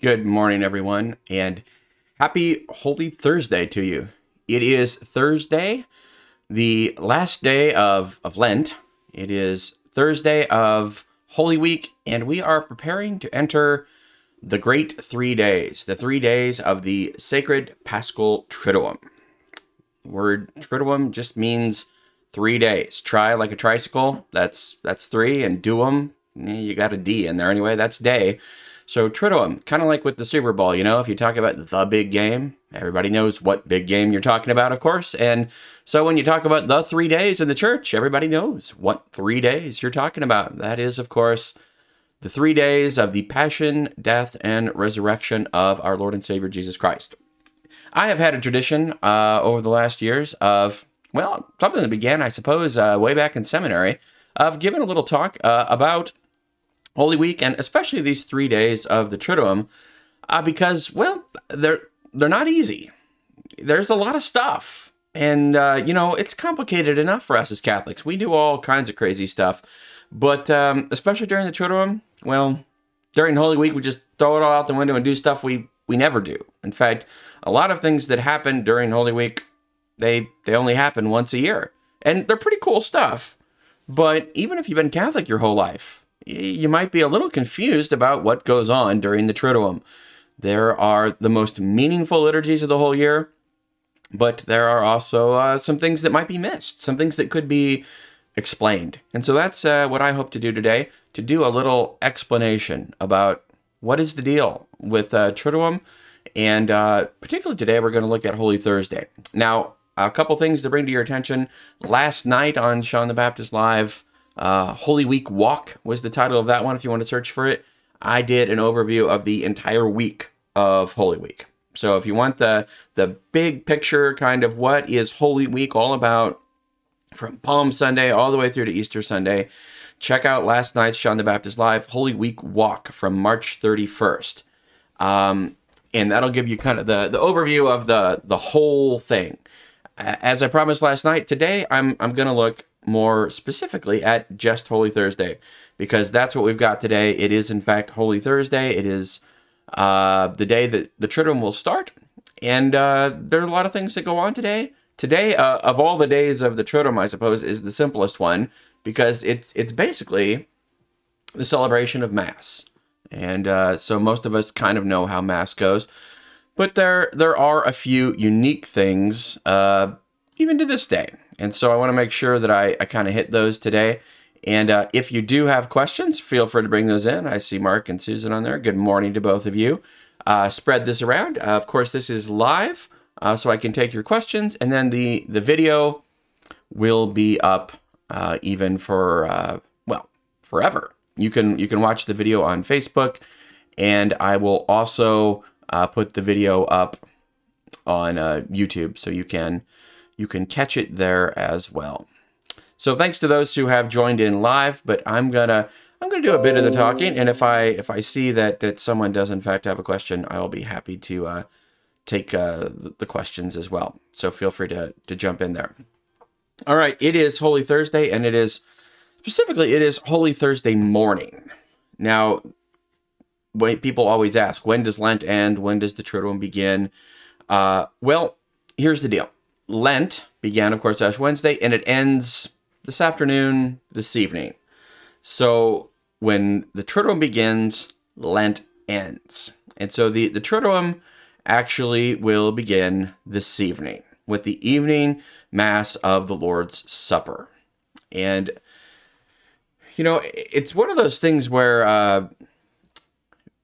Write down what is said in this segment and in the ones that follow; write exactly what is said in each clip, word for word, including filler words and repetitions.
Good morning, everyone, and happy Holy Thursday to you. It is Thursday, the last day of, of Lent. It is Thursday of Holy Week, and we are preparing to enter the great three days, the three days of the sacred Paschal Triduum. The word Triduum just means three days. Tri like a tricycle, that's that's three, and duum, you got a D in there anyway, that's day. So Triduum, kind of like with the Super Bowl, you know, if you talk about the big game, everybody knows what big game you're talking about, of course. And so when you talk about the three days in the church, everybody knows what three days you're talking about. That is, of course, the three days of the passion, death, and resurrection of our Lord and Savior Jesus Christ. I have had a tradition uh, over the last years of, well, something that began, I suppose, uh, way back in seminary, of giving a little talk uh, about Holy Week, and especially these three days of the Triduum, uh, because, well, they're they're not easy. There's a lot of stuff, and, uh, you know, it's complicated enough for us as Catholics. We do all kinds of crazy stuff, but um, especially during the Triduum, well, during Holy Week, we just throw it all out the window and do stuff we, we never do. In fact, a lot of things that happen during Holy Week, they they only happen once a year, and they're pretty cool stuff, but even if you've been Catholic your whole life, you might be a little confused about what goes on during the Triduum. There are the most meaningful liturgies of the whole year, but there are also uh, some things that might be missed, some things that could be explained. And so that's uh, what I hope to do today, to do a little explanation about what is the deal with uh, Triduum, and uh, particularly today we're going to look at Holy Thursday. Now, a couple things to bring to your attention. Last night on Sean the Baptist Live, Uh, Holy Week Walk was the title of that one, if you want to search for it. I did an overview of the entire week of Holy Week. So if you want the the big picture, kind of what is Holy Week all about, from Palm Sunday all the way through to Easter Sunday, check out last night's John the Baptist Live Holy Week Walk from March thirty-first. Um, and that'll give you kind of the, the overview of the, the whole thing. As I promised last night, today I'm I'm going to look more specifically at just Holy Thursday, because that's what we've got today. It is, in fact, Holy Thursday. It is uh, the day that the Triduum will start, and uh, there are a lot of things that go on today. Today, uh, of all the days of the Triduum, I suppose, is the simplest one, because it's it's basically the celebration of Mass, and uh, so most of us kind of know how Mass goes, but there, there are a few unique things, uh, even to this day. And so I want to make sure that I, I kind of hit those today. And uh, if you do have questions, feel free to bring those in. I see Mark and Susan on there. Good morning to both of you. Uh, spread this around. Uh, of course, this is live, uh, so I can take your questions. And then the, the video will be up uh, even for, uh, well, forever. You can, you can watch the video on Facebook, and I will also uh, put the video up on uh, YouTube, so you can... You can catch it there as well. So thanks to those who have joined in live, but I'm gonna I'm gonna do a bit of the talking, and if I if I see that that someone does in fact have a question, I'll be happy to uh, take uh, the questions as well. So feel free to to jump in there. All right, it is Holy Thursday, and it is specifically it is Holy Thursday morning. Now, wait, people always ask, when does Lent end? When does the Triduum begin? Uh, well, here's the deal. Lent began, of course, Ash Wednesday, and it ends this afternoon, this evening. So when the Triduum begins, Lent ends. And so the, the Triduum actually will begin this evening with the evening Mass of the Lord's Supper. And, you know, it's one of those things where uh,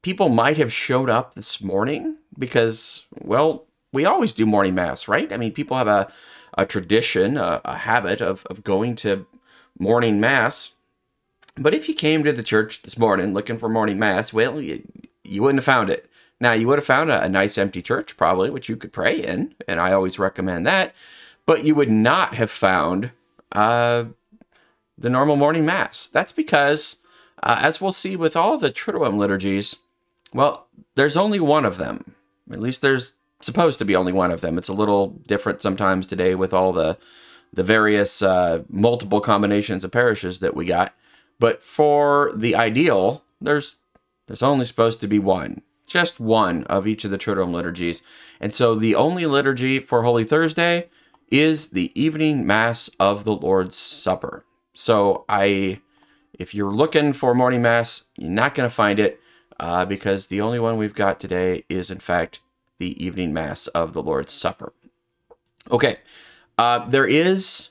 people might have showed up this morning because, well, we always do morning Mass, right? I mean, people have a, a tradition, a, a habit of, of going to morning Mass. But if you came to the church this morning looking for morning Mass, well, you, you wouldn't have found it. Now, you would have found a, a nice empty church, probably, which you could pray in, and I always recommend that. But you would not have found uh, the normal morning Mass. That's because, uh, as we'll see with all the Triduum liturgies, well, there's only one of them. At least there's supposed to be only one of them. It's a little different sometimes today with all the the various uh, multiple combinations of parishes that we got. But for the ideal, there's there's only supposed to be one. just one of each of the Triduum liturgies. And so the only liturgy for Holy Thursday is the evening Mass of the Lord's Supper. So I, if you're looking for morning Mass, you're not going to find it uh, because the only one we've got today is, in fact, the evening Mass of the Lord's Supper. Okay, uh, there is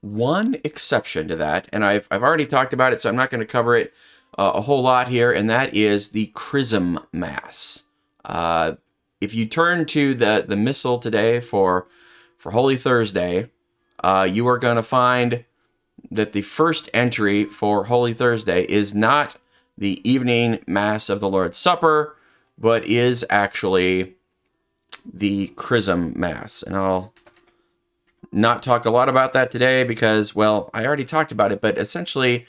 one exception to that, and I've I've already talked about it, so I'm not going to cover it uh, a whole lot here, and that is the Chrism Mass. Uh, if you turn to the, the Missal today for, for Holy Thursday, uh, you are going to find that the first entry for Holy Thursday is not the evening Mass of the Lord's Supper, but is actually the Chrism Mass. And I'll not talk a lot about that today because, well, I already talked about it, but essentially,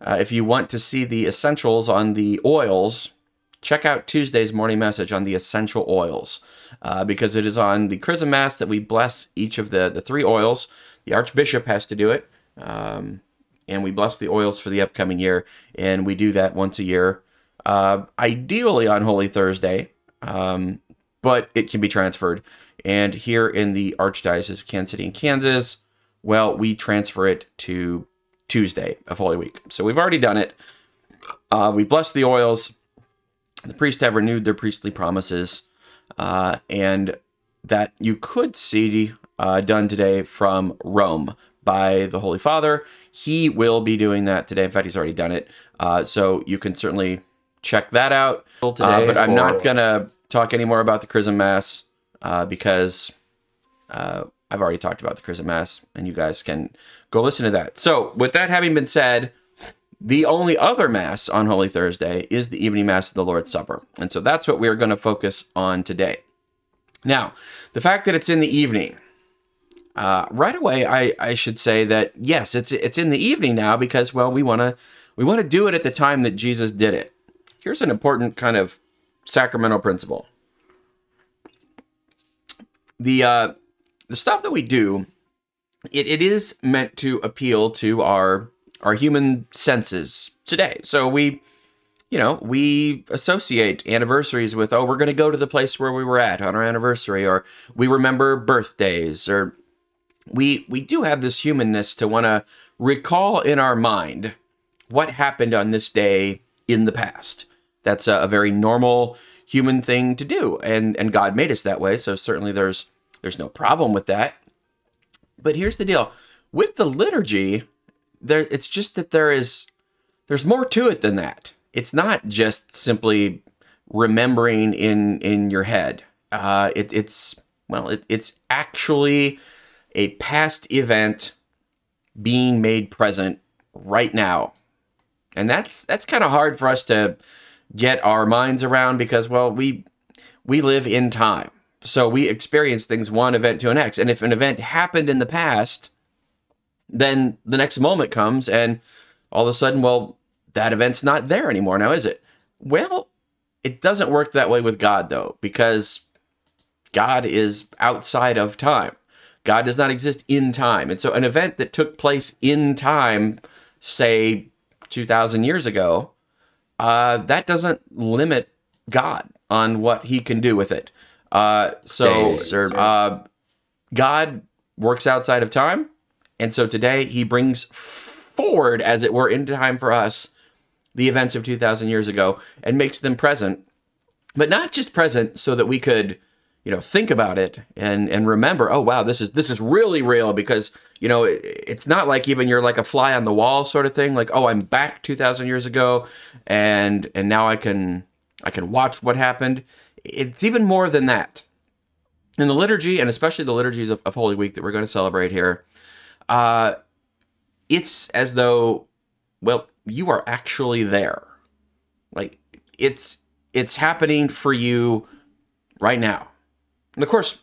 uh, if you want to see the essentials on the oils, check out Tuesday's morning message on the essential oils, uh, because it is on the Chrism Mass that we bless each of the, the three oils. The Archbishop has to do it, um, and we bless the oils for the upcoming year, and we do that once a year, uh, ideally on Holy Thursday, um, but it can be transferred. And here in the Archdiocese of Kansas City in Kansas, well, we transfer it to Tuesday of Holy Week. So we've already done it. Uh, we blessed the oils. The priests have renewed their priestly promises. Uh, and that you could see uh, done today from Rome by the Holy Father. He will be doing that today. In fact, he's already done it. Uh, so you can certainly check that out. Uh, but I'm not going to talk any more about the Chrism Mass. Uh, because uh, I've already talked about the Chrism Mass, and you guys can go listen to that. So, with that having been said, the only other Mass on Holy Thursday is the evening Mass of the Lord's Supper. And so that's what we are going to focus on today. Now, the fact that it's in the evening, uh, right away, I, I should say that, yes, it's it's in the evening now because, well, we want to we want to do it at the time that Jesus did it. Here's an important kind of sacramental principle. The uh, the stuff that we do, it, it is meant to appeal to our our human senses today. So we, you know, we associate anniversaries with, oh, we're going to go to the place where we were at on our anniversary, or we remember birthdays, or we we do have this humanness to want to recall in our mind what happened on this day in the past. That's a, a very normal human thing to do, and and God made us that way, so certainly there's There's no problem with that. But here's the deal. With the liturgy, there it's just that there is there's more to it than that. It's not just simply remembering in in your head. Uh, it, it's, well, it, it's actually a past event being made present right now. And that's that's kind of hard for us to get our minds around because, well, we we live in time. So we experience things one event to the next. And if an event happened in the past, then the next moment comes and all of a sudden, well, that event's not there anymore now, is it? Well, it doesn't work that way with God, though, because God is outside of time. God does not exist in time. And so an event that took place in time, say, two thousand years ago, uh, that doesn't limit God on what he can do with it. Uh, so uh, God works outside of time, and so today he brings forward, as it were, into time for us, the events of two thousand years ago and makes them present, but not just present so that we could, you know, think about it and, and remember, oh, wow, this is, this is really real because, you know, it, it's not like even you're like a fly on the wall sort of thing. Like, oh, I'm back two thousand years ago and, and now I can, I can watch what happened. It's even more than that. In the liturgy, and especially the liturgies of, of Holy Week that we're going to celebrate here, uh, it's as though, well, you are actually there. Like, it's it's happening for you right now. And of course,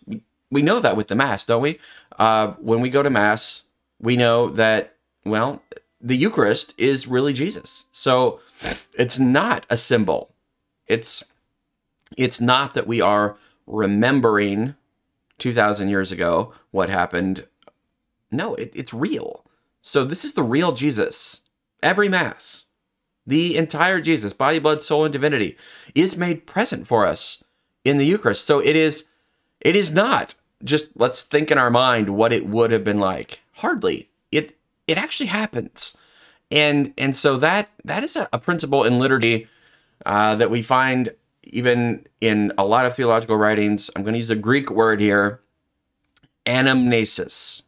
we know that with the Mass, don't we? Uh, when we go to Mass, we know that, well, the Eucharist is really Jesus. So it's not a symbol. It's... It's not that we are remembering two thousand years ago what happened. No, it, it's real. So this is the real Jesus. Every Mass. The entire Jesus, body, blood, soul, and divinity, is made present for us in the Eucharist. So it is, it is not just let's think in our mind what it would have been like. Hardly. It it actually happens. And and so that that is a, a principle in liturgy uh, that we find even in a lot of theological writings. I'm going to use a Greek word here, anamnesis.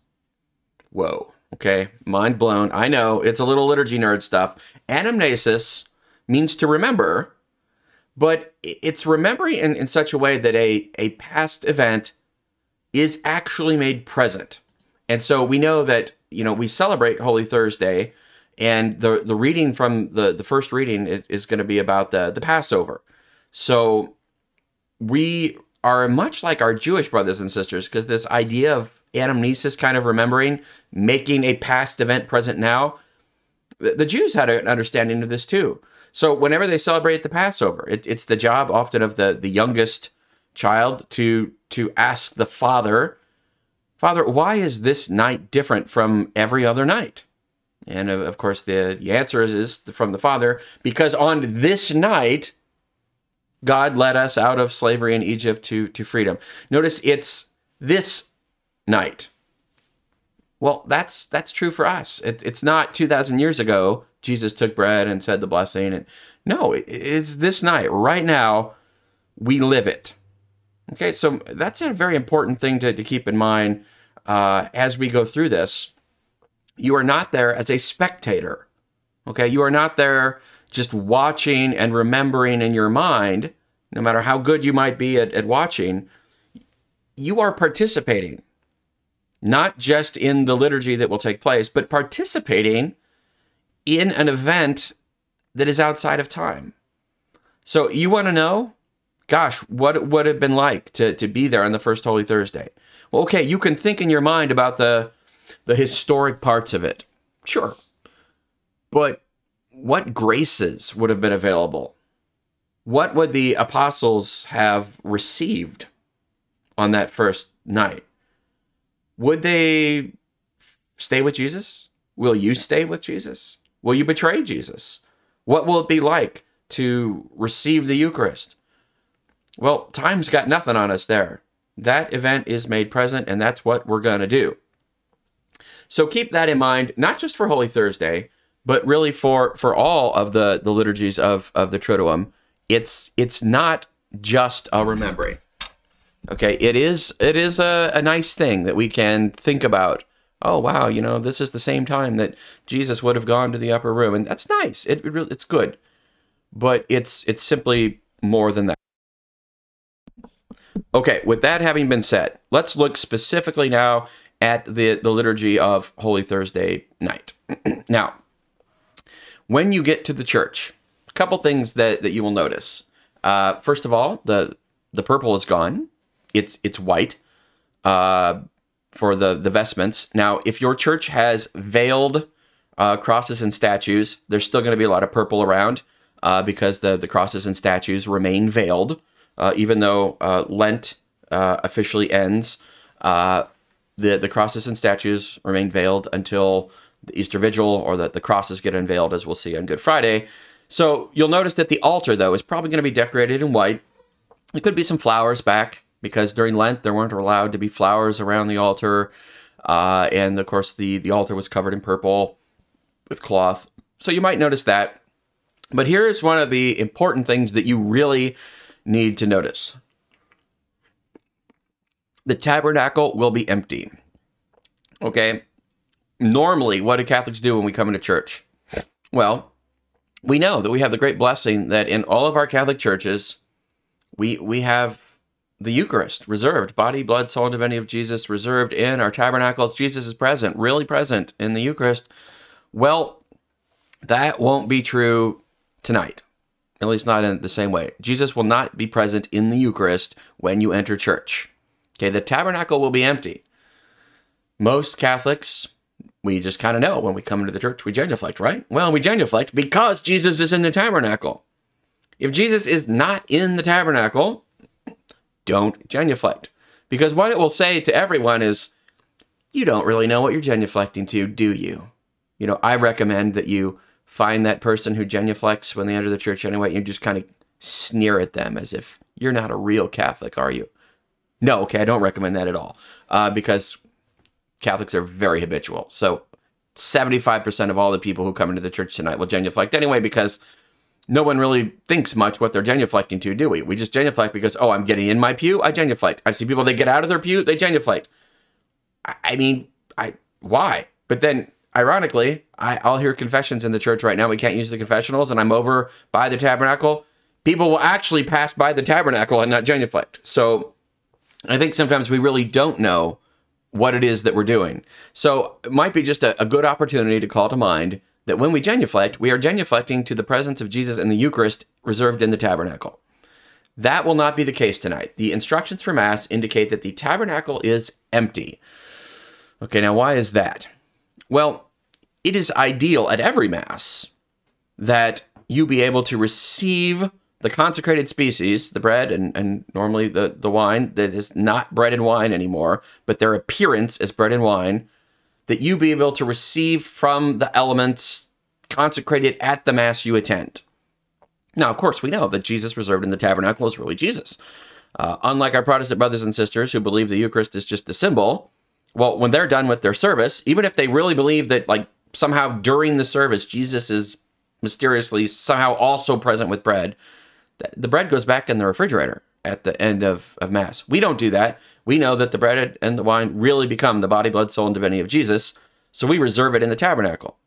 Whoa, okay, mind blown. I know, it's a little liturgy nerd stuff. Anamnesis means to remember, but it's remembering in, in such a way that a, a past event is actually made present. And so we know that, you know, we celebrate Holy Thursday, and the, the reading from the, the first reading is, is going to be about the, the Passover. So we are much like our Jewish brothers and sisters, because this idea of anamnesis, kind of remembering, making a past event present now, the, the Jews had an understanding of this too. So whenever they celebrate the Passover, it, it's the job often of the, the youngest child to to ask the father, Father, why is this night different from every other night? And of, of course, the, the answer is, is from the father, because on this night, God led us out of slavery in Egypt to, to freedom. Notice it's this night. Well, that's that's true for us. It, it's not two thousand years ago, Jesus took bread and said the blessing. And no, it, it's this night. Right now, we live it. Okay, so that's a very important thing to, to keep in mind uh, as we go through this. You are not there as a spectator. Okay, you are not there just watching and remembering in your mind, no matter how good you might be at, at watching. You are participating, not just in the liturgy that will take place, but participating in an event that is outside of time. So you want to know, gosh, what it would have been like to, to be there on the first Holy Thursday. Well, okay, you can think in your mind about the, the historic parts of it. Sure. But what graces would have been available? What would the apostles have received on that first night? Would they stay with Jesus? Will you stay with Jesus? Will you betray Jesus? What will it be like to receive the Eucharist? Well, time's got nothing on us there. That event is made present, and that's what we're going to do. So keep that in mind, not just for Holy Thursday, but really for, for all of the, the liturgies of, of the Triduum. It's it's not just a remembering. Okay, it is it is a, a nice thing that we can think about. Oh, wow, you know, this is the same time that Jesus would have gone to the upper room. And that's nice. It, it really, it's good. But it's it's simply more than that. Okay, with that having been said, let's look specifically now at the, the liturgy of Holy Thursday night. Now, when you get to the church, a couple things that, that you will notice. Uh, first of all, the the purple is gone. It's it's white uh, for the, the vestments. Now, if your church has veiled uh, crosses and statues, there's still going to be a lot of purple around uh, because the, the crosses and statues remain veiled. Uh, even though uh, Lent uh, officially ends, uh, the, the crosses and statues remain veiled until the Easter Vigil, or that the crosses get unveiled, as we'll see on Good Friday. So you'll notice that the altar, though, is probably going to be decorated in white. There could be some flowers back, because during Lent there weren't allowed to be flowers around the altar. Uh, and, of course, the, the altar was covered in purple with cloth. So you might notice that. But here is one of the important things that you really need to notice. The tabernacle will be empty. Okay? Normally, what do Catholics do when we come into church? Well, we know that we have the great blessing that in all of our Catholic churches, we we have the Eucharist reserved, body, blood, soul, and divinity of Jesus reserved in our tabernacles. Jesus is present, really present in the Eucharist. Well, that won't be true tonight, at least not in the same way. Jesus will not be present in the Eucharist when you enter church. Okay, the tabernacle will be empty. Most Catholics, we just kind of know when we come into the church, we genuflect, right? Well, we genuflect because Jesus is in the tabernacle. If Jesus is not in the tabernacle, don't genuflect. Because what it will say to everyone is, you don't really know what you're genuflecting to, do you? You know, I recommend that you find that person who genuflects when they enter the church anyway, and you just kind of sneer at them as if, you're not a real Catholic, are you? No, okay, I don't recommend that at all, uh, because Catholics are very habitual. So seventy-five percent of all the people who come into the church tonight will genuflect anyway, because no one really thinks much what they're genuflecting to, do we? We just genuflect because, oh, I'm getting in my pew, I genuflect. I see people, they get out of their pew, they genuflect. I, I mean, I why? But then, ironically, I, I'll hear confessions in the church right now. We can't use the confessionals, and I'm over by the tabernacle. People will actually pass by the tabernacle and not genuflect. So I think sometimes we really don't know what it is that we're doing. So it might be just a, a good opportunity to call to mind that when we genuflect, we are genuflecting to the presence of Jesus in the Eucharist reserved in the tabernacle. That will not be the case tonight. The instructions for Mass indicate that the tabernacle is empty. Okay, now why is that? Well, it is ideal at every Mass that you be able to receive the consecrated species, the bread and, and normally the, the wine, that is not bread and wine anymore, but their appearance as bread and wine, that you be able to receive from the elements consecrated at the Mass you attend. Now, of course, we know that Jesus reserved in the tabernacle is really Jesus. Uh, unlike our Protestant brothers and sisters who believe the Eucharist is just a symbol, well, when they're done with their service, even if they really believe that, like, somehow during the service, Jesus is mysteriously somehow also present with bread, the bread goes back in the refrigerator at the end of, of Mass. We don't do that. We know that the bread and the wine really become the body, blood, soul, and divinity of Jesus, so we reserve it in the tabernacle.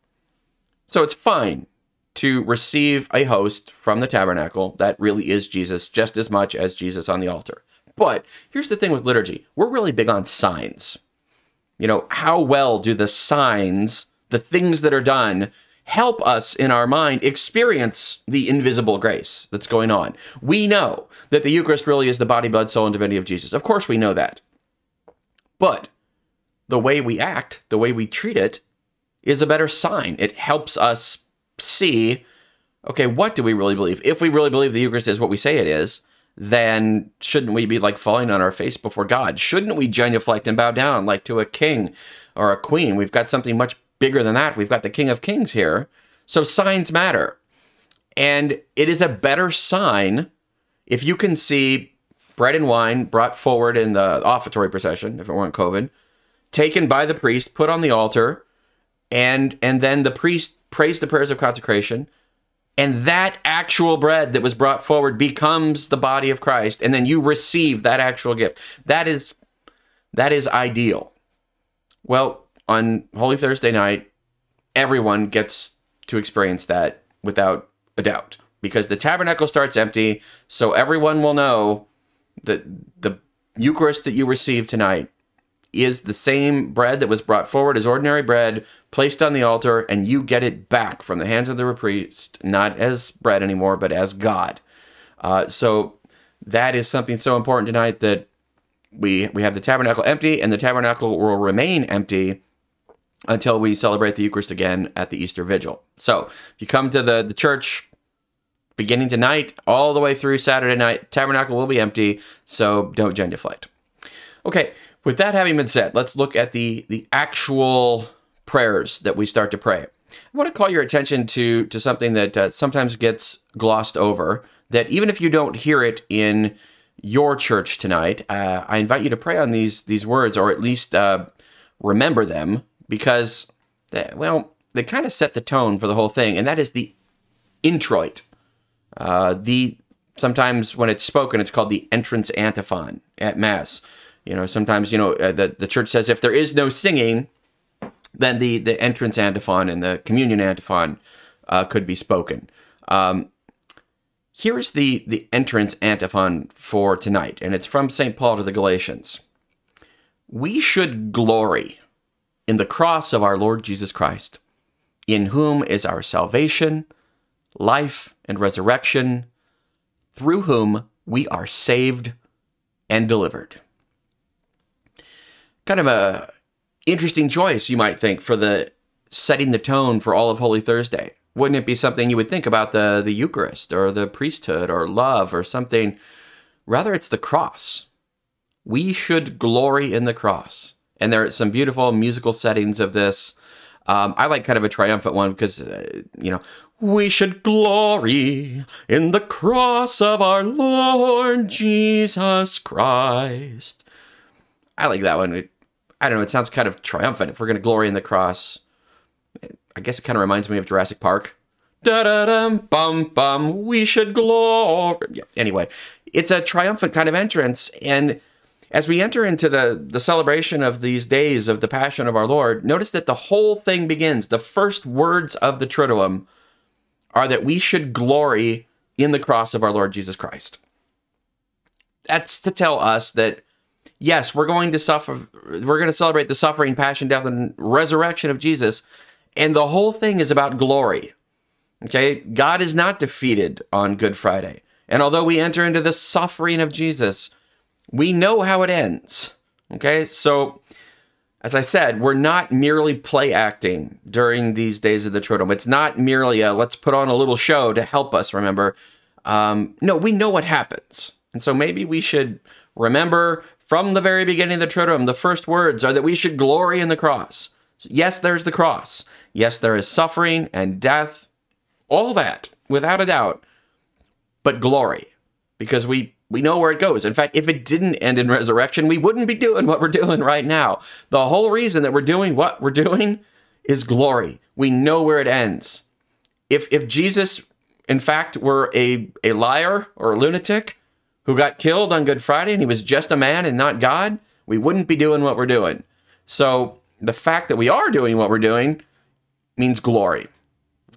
So it's fine to receive a host from the tabernacle that really is Jesus just as much as Jesus on the altar. But here's the thing with liturgy. We're really big on signs. You know, how well do the signs, the things that are done, help us in our mind experience the invisible grace that's going on? We know that the Eucharist really is the body, blood, soul, and divinity of Jesus. Of course we know that. But the way we act, the way we treat it, is a better sign. It helps us see, okay, what do we really believe? If we really believe the Eucharist is what we say it is, then shouldn't we be like falling on our face before God? Shouldn't we genuflect and bow down like to a king or a queen? We've got something much bigger than that. We've got the King of Kings here. So signs matter. And it is a better sign if you can see bread and wine brought forward in the offertory procession, if it weren't COVID, taken by the priest, put on the altar, and and then the priest prays the prayers of consecration, and that actual bread that was brought forward becomes the body of Christ, and then you receive that actual gift. That is, that is ideal. Well, on Holy Thursday night, everyone gets to experience that without a doubt, because the tabernacle starts empty, so everyone will know that the Eucharist that you receive tonight is the same bread that was brought forward as ordinary bread, placed on the altar, and you get it back from the hands of the priest, not as bread anymore, but as God. Uh, so that is something so important tonight, that we we have the tabernacle empty, and the tabernacle will remain empty until we celebrate the Eucharist again at the Easter Vigil. So if you come to the, the church beginning tonight, all the way through Saturday night, tabernacle will be empty, so don't genuflect. Okay, with that having been said, let's look at the, the actual prayers that we start to pray. I want to call your attention to, to something that uh, sometimes gets glossed over, that even if you don't hear it in your church tonight, uh, I invite you to pray on these, these words, or at least uh, remember them, because, they, well, they kind of set the tone for the whole thing, and that is the introit. Uh, the sometimes when it's spoken, it's called the entrance antiphon at Mass. You know, sometimes, you know, uh, the, the church says if there is no singing, then the, the entrance antiphon and the communion antiphon uh, could be spoken. Um, here is the, the entrance antiphon for tonight, and it's from Saint Paul to the Galatians. We should glory in the cross of our Lord Jesus Christ, in whom is our salvation, life, and resurrection, through whom we are saved and delivered. Kind of a interesting choice, you might think, for the setting the tone for all of Holy Thursday. Wouldn't it be something you would think about the, the Eucharist or the priesthood or love or something? Rather, it's the cross. We should glory in the cross. And there are some beautiful musical settings of this. Um, I like kind of a triumphant one because, uh, you know, we should glory in the cross of our Lord Jesus Christ. I like that one. It, I don't know. It sounds kind of triumphant. If we're going to glory in the cross, I guess it kind of reminds me of Jurassic Park. Da-da-dum, bum-bum, we should glory. Yeah, anyway, it's a triumphant kind of entrance. And as we enter into the, the celebration of these days of the Passion of our Lord, notice that the whole thing begins. The first words of the Triduum are that we should glory in the cross of our Lord Jesus Christ. That's to tell us that, yes, we're going to suffer, we're going to celebrate the suffering, passion, death, and resurrection of Jesus, and the whole thing is about glory. Okay? God is not defeated on Good Friday. And although we enter into the suffering of Jesus, we know how it ends. Okay? So, as I said, we're not merely play acting during these days of the Triduum. It's not merely a let's put on a little show to help us remember. Um, no, we know what happens. And so maybe we should remember. From the very beginning of the Triduum, the first words are that we should glory in the cross. So yes, there's the cross. Yes, there is suffering and death. All that, without a doubt. But glory. Because we, we know where it goes. In fact, if it didn't end in resurrection, we wouldn't be doing what we're doing right now. The whole reason that we're doing what we're doing is glory. We know where it ends. If if Jesus, in fact, were a, a liar or a lunatic, who got killed on Good Friday, and he was just a man and not God, we wouldn't be doing what we're doing. So the fact that we are doing what we're doing means glory.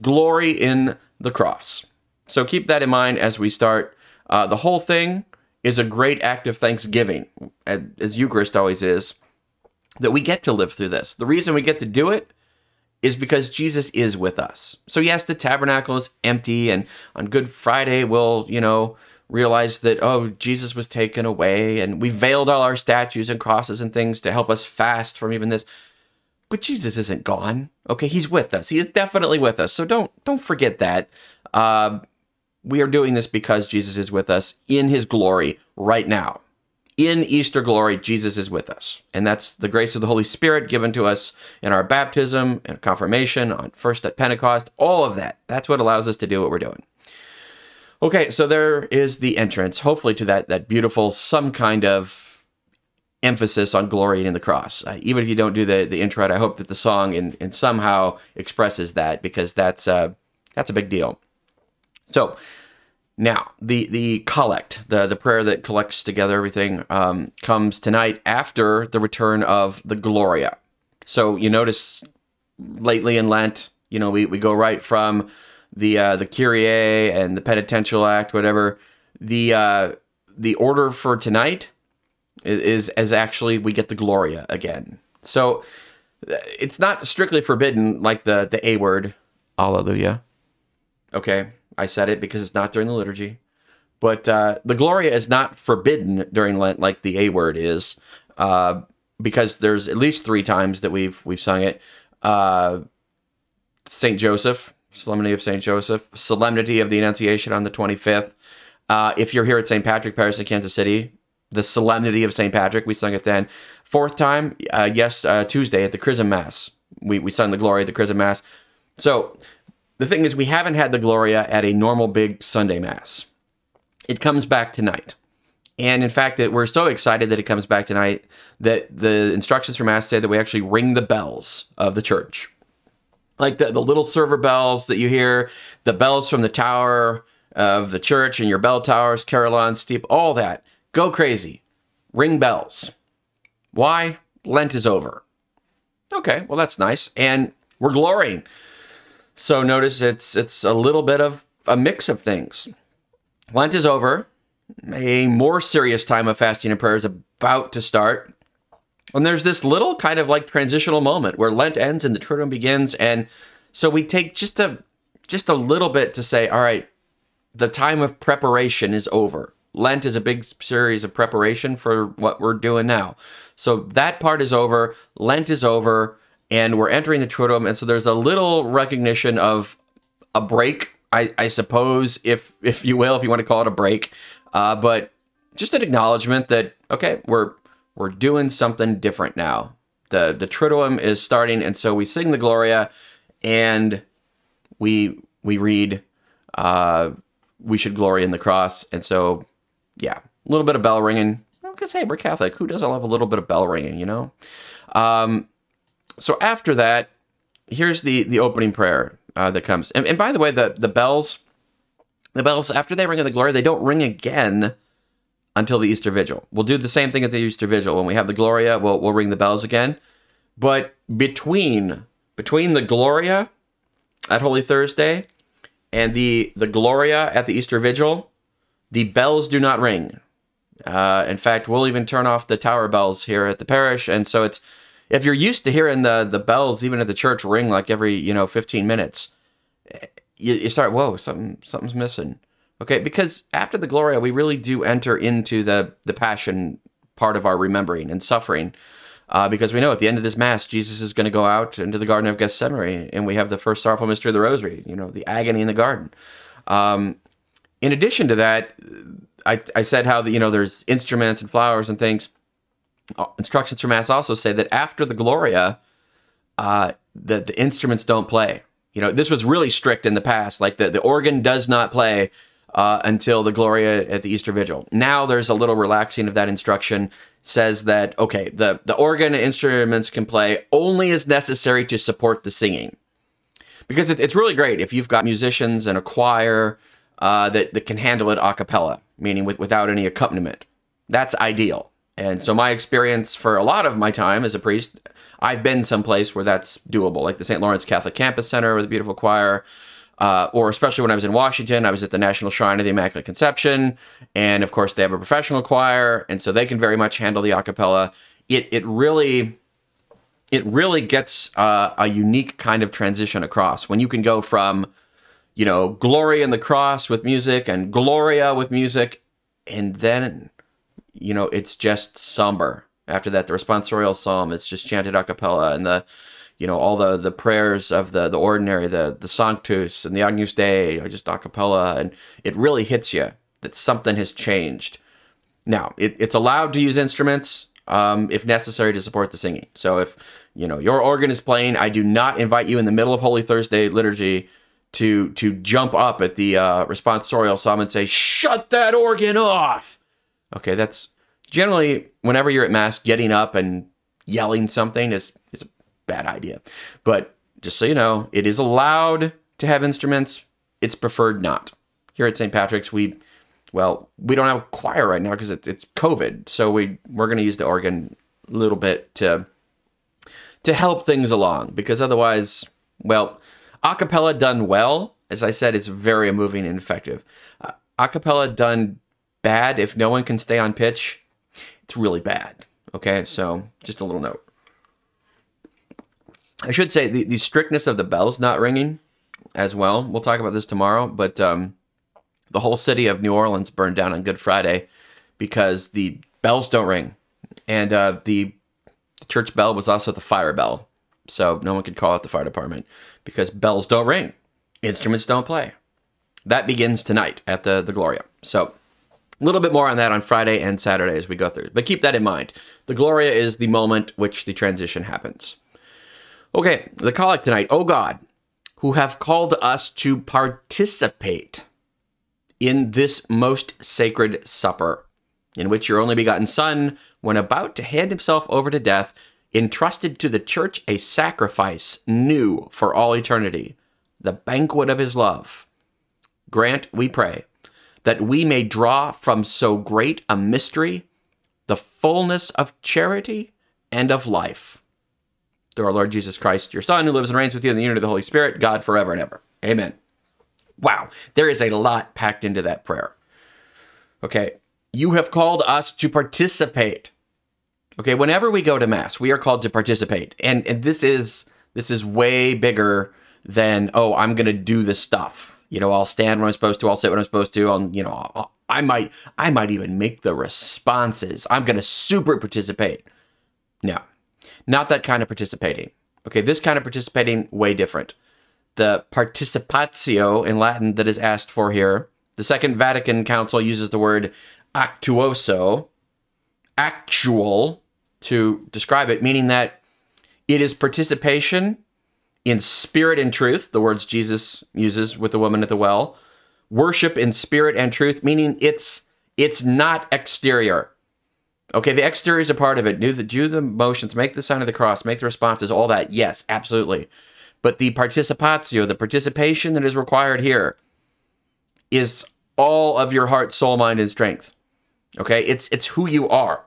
Glory in the cross. So keep that in mind as we start. Uh, the whole thing is a great act of thanksgiving, as Eucharist always is, that we get to live through this. The reason we get to do it is because Jesus is with us. So yes, the tabernacle is empty, and on Good Friday we'll, you know, realize that, oh, Jesus was taken away, and we veiled all our statues and crosses and things to help us fast from even this. But Jesus isn't gone, okay? He's with us. He is definitely with us. So don't don't forget that. Uh, we are doing this because Jesus is with us in his glory right now. In Easter glory, Jesus is with us. And that's the grace of the Holy Spirit given to us in our baptism and confirmation, on first at Pentecost, all of that. That's what allows us to do what we're doing. Okay, so there is the entrance, hopefully, to that that beautiful, some kind of emphasis on glory in the cross. Uh, even if you don't do the, the introit, I hope that the song in, in somehow expresses that, because that's, uh, that's a big deal. So now, the, the collect, the, the prayer that collects together everything, um, comes tonight after the return of the Gloria. So you notice lately in Lent, you know, we, we go right from the uh, the Kyrie and the Penitential Act, whatever, the uh, the order for tonight is, is actually we get the Gloria again. So it's not strictly forbidden like the, the A word, Alleluia. Okay, I said it because it's not during the liturgy. But uh, the Gloria is not forbidden during Lent like the A word is, uh, because there's at least three times that we've, we've sung it. Uh, Saint Joseph, Solemnity of Saint Joseph, Solemnity of the Annunciation on the twenty-fifth. Uh, if you're here at Saint Patrick Parish in Kansas City, the Solemnity of Saint Patrick, we sung it then. Fourth time, uh, yes, uh, Tuesday at the Chrism Mass. We we sung the Gloria at the Chrism Mass. So the thing is, we haven't had the Gloria at a normal big Sunday Mass. It comes back tonight. And in fact, that we're so excited that it comes back tonight that the instructions for Mass say that we actually ring the bells of the church. Like the, the little server bells that you hear, the bells from the tower of the church and your bell towers, carillon, steeple, all that. Go crazy. Ring bells. Why? Lent is over. Okay, well, that's nice. And we're glorying. So notice it's it's a little bit of a mix of things. Lent is over. A more serious time of fasting and prayer is about to start. And there's this little kind of like transitional moment where Lent ends and the Triduum begins. And so we take just a just a little bit to say, all right, the time of preparation is over. Lent is a big series of preparation for what we're doing now. So that part is over. Lent is over. And we're entering the Triduum. And so there's a little recognition of a break, I, I suppose, if if you will, if you want to call it a break. Uh, but just an acknowledgement that, okay, we're... We're doing something different now. the, the Triduum is starting, and so we sing the Gloria, and we we read, uh, we should glory in the cross. And so, yeah, a little bit of bell ringing, because, hey, we're Catholic. Who doesn't love a little bit of bell ringing, you know? Um, so after that, here's the the opening prayer uh, that comes. And, and by the way, the, the bells, the bells, after they ring in the Gloria, they don't ring again until the Easter Vigil. We'll do the same thing at the Easter Vigil. When we have the Gloria, we'll, we'll ring the bells again. But between between the Gloria at Holy Thursday and the, the Gloria at the Easter Vigil, the bells do not ring. Uh, in fact, we'll even turn off the tower bells here at the parish. And so it's, if you're used to hearing the, the bells, even at the church, ring like every, you know, fifteen minutes, you, you start, whoa, something something's missing. Okay, because after the Gloria, we really do enter into the, the passion part of our remembering and suffering, uh, because we know at the end of this Mass, Jesus is going to go out into the Garden of Gethsemane, and we have the first sorrowful mystery of the Rosary, you know, the agony in the garden. Um, in addition to that, I, I said how, the, you know, there's instruments and flowers and things. Instructions for Mass also say that after the Gloria, uh, the, the instruments don't play. You know, this was really strict in the past, like the, the organ does not play Uh, until the Gloria at the Easter Vigil. Now there's a little relaxing of that instruction. Says that, okay, the, the organ and instruments can play only as necessary to support the singing. Because it, it's really great if you've got musicians and a choir uh, that, that can handle it a cappella, meaning with, without any accompaniment. That's ideal. And so my experience for a lot of my time as a priest, I've been someplace where that's doable, like the Saint Lawrence Catholic Campus Center with a beautiful choir. Uh, or especially when I was in Washington, I was at the National Shrine of the Immaculate Conception, and of course they have a professional choir, and so they can very much handle the a cappella. It it really, it really gets uh, a unique kind of transition across when you can go from, you know, Glory in the Cross with music and Gloria with music, and then, you know, it's just somber. After that, the responsorial psalm is just chanted a cappella, and the You know, all the, the prayers of the, the ordinary, the, the Sanctus and the Agnus Dei are just a cappella, and it really hits you that something has changed. Now, it, it's allowed to use instruments um, if necessary to support the singing. So if, you know, your organ is playing, I do not invite you in the middle of Holy Thursday liturgy to to jump up at the uh, responsorial psalm and say, shut that organ off! Okay, that's generally, whenever you're at Mass, getting up and yelling something is is a bad idea. But just so you know, it is allowed to have instruments. It's preferred not. Here at Saint Patrick's, we, well, we don't have a choir right now because it, it's COVID. So we, we're going to use the organ a little bit to, to help things along, because otherwise, well, a cappella done well, as I said, is very moving and effective. Uh, a cappella done bad, if no one can stay on pitch, it's really bad. Okay, so just a little note. I should say the, the strictness of the bells not ringing as well. We'll talk about this tomorrow, but um, the whole city of New Orleans burned down on Good Friday because the bells don't ring. And uh, the, the church bell was also the fire bell, so no one could call out the fire department because bells don't ring. Instruments don't play. That begins tonight at the, the Gloria. So a little bit more on that on Friday and Saturday as we go through. But keep that in mind. The Gloria is the moment which the transition happens. Okay, the Collect tonight. O God, who have called us to participate in this most sacred supper, in which your only begotten Son, when about to hand himself over to death, entrusted to the Church a sacrifice new for all eternity, the banquet of his love. Grant, we pray, that we may draw from so great a mystery the fullness of charity and of life. Through our Lord Jesus Christ, your Son, who lives and reigns with you in the unity of the Holy Spirit, God forever and ever. Amen. Wow, there is a lot packed into that prayer. Okay, you have called us to participate. Okay, whenever we go to Mass, we are called to participate. And, and this is this is way bigger than, oh, I'm going to do this stuff. You know, I'll stand when I'm supposed to, I'll sit when I'm supposed to, I'll, you know, I'll, I might I might even make the responses. I'm going to super participate. No. Not that kind of participating. Okay, this kind of participating, way different. The participatio in Latin that is asked for here, the Second Vatican Council uses the word actuoso, actual, to describe it, meaning that It is participation in spirit and truth, the words Jesus uses with the woman at the well. Worship in spirit and truth, meaning it's it's not exterior. Okay, the exterior is a part of it. Do the, do the motions, make the sign of the cross, make the responses, all that. Yes, absolutely. But the participatio, the participation that is required here, is all of your heart, soul, mind, and strength. Okay, it's it's who you are.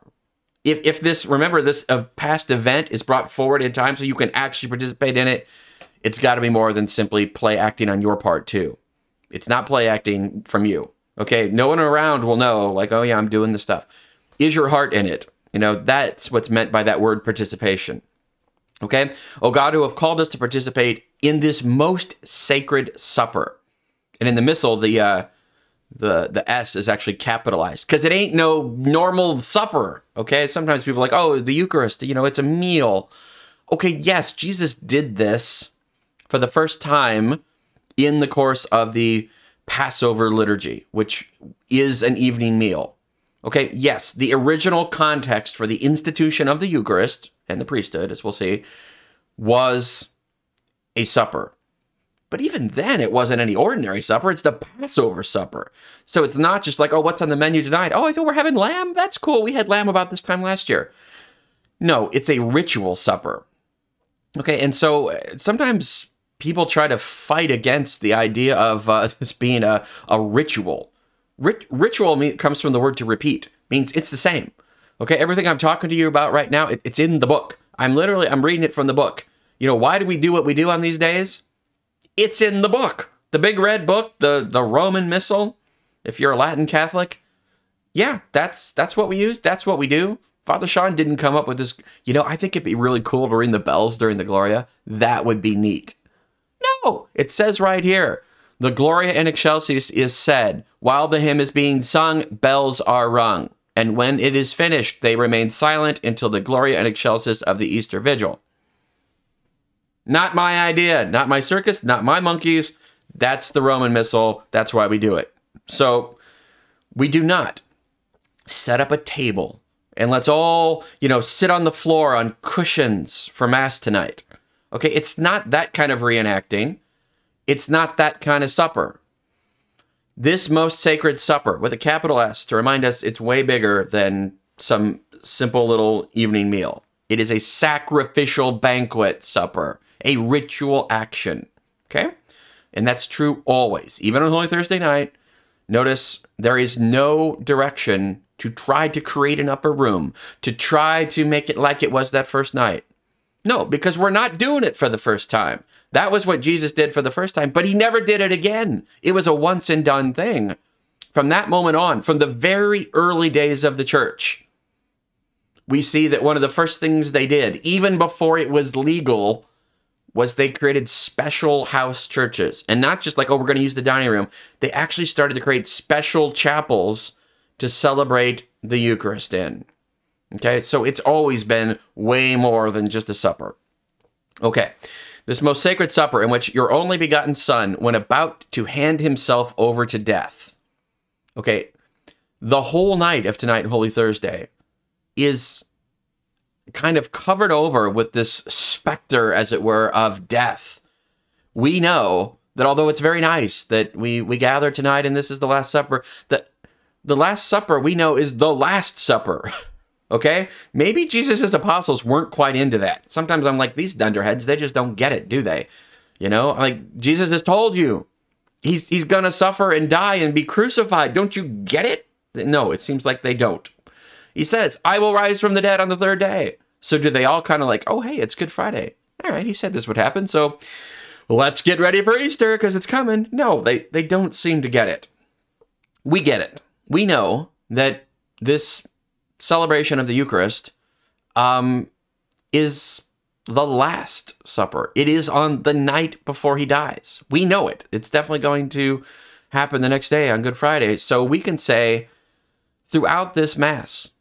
If if this, remember, this uh, past event is brought forward in time so you can actually participate in it, it's got to be more than simply play acting on your part too. It's not play acting from you. Okay, no one around will know, like, oh yeah, I'm doing this stuff. Is your heart in it? You know, that's what's meant by that word participation. Okay? O God, who have called us to participate in this most sacred supper. And in the Missal, the uh, the the S is actually capitalized because it ain't no normal supper. Okay? Sometimes people are like, oh, the Eucharist, you know, it's a meal. Okay, yes, Jesus did this for the first time in the course of the Passover liturgy, which is an evening meal. Okay, yes, the original context for the institution of the Eucharist and the priesthood, as we'll see, was a supper. But even then, it wasn't any ordinary supper. It's the Passover supper. So it's not just like, oh, what's on the menu tonight? Oh, I thought we're having lamb? That's cool. We had lamb about this time last year. No, it's a ritual supper. Okay, and so sometimes people try to fight against the idea of uh, this being a, a ritual. Rit- ritual mean, comes from the word to repeat, means it's the same. Okay, everything I'm talking to you about right now, it, it's in the book. I'm literally, I'm reading it from the book. You know, why do we do what we do on these days? It's in the book. The big red book, the, the Roman Missal, if you're a Latin Catholic. Yeah, that's that's what we use. That's what we do. Father Sean didn't come up with this, you know, I think it'd be really cool to ring the bells during the Gloria. That would be neat. No, it says right here. The Gloria in Excelsis is said, while the hymn is being sung, bells are rung. And when it is finished, they remain silent until the Gloria in Excelsis of the Easter Vigil. Not my idea, not my circus, not my monkeys. That's the Roman Missal. That's why we do it. So we do not set up a table and let's all, you know, sit on the floor on cushions for Mass tonight. Okay, it's not that kind of reenacting. It's not that kind of supper. This most sacred supper, with a capital S, to remind us it's way bigger than some simple little evening meal. It is a sacrificial banquet supper, a ritual action, okay? And that's true always, even on Holy Thursday night. Notice there is no direction to try to create an upper room, to try to make it like it was that first night. No, because we're not doing it for the first time. That was what Jesus did for the first time, but he never did it again. It was a once and done thing. From that moment on, from the very early days of the church, we see that one of the first things they did, even before it was legal, was they created special house churches. And not just like, oh, we're going to use the dining room. They actually started to create special chapels to celebrate the Eucharist in. Okay, so it's always been way more than just a supper. Okay, this most sacred supper in which your only begotten son, when about to hand himself over to death. Okay, the whole night of tonight, Holy Thursday, is kind of covered over with this specter, as it were, of death. We know that although it's very nice that we, we gather tonight and this is the Last Supper, that the Last Supper we know is the Last Supper. Okay, maybe Jesus' apostles weren't quite into that. Sometimes I'm like, these dunderheads, they just don't get it, do they? You know, like, Jesus has told you, he's he's going to suffer and die and be crucified. Don't you get it? No, it seems like they don't. He says, I will rise from the dead on the third day. So do they all kind of like, oh, hey, it's Good Friday. All right, he said this would happen, so let's get ready for Easter because it's coming. No, they, they don't seem to get it. We get it. We know that this celebration of the Eucharist um, is the Last Supper. It is on the night before he dies. We know it. It's definitely going to happen the next day on Good Friday. So we can say throughout this Mass,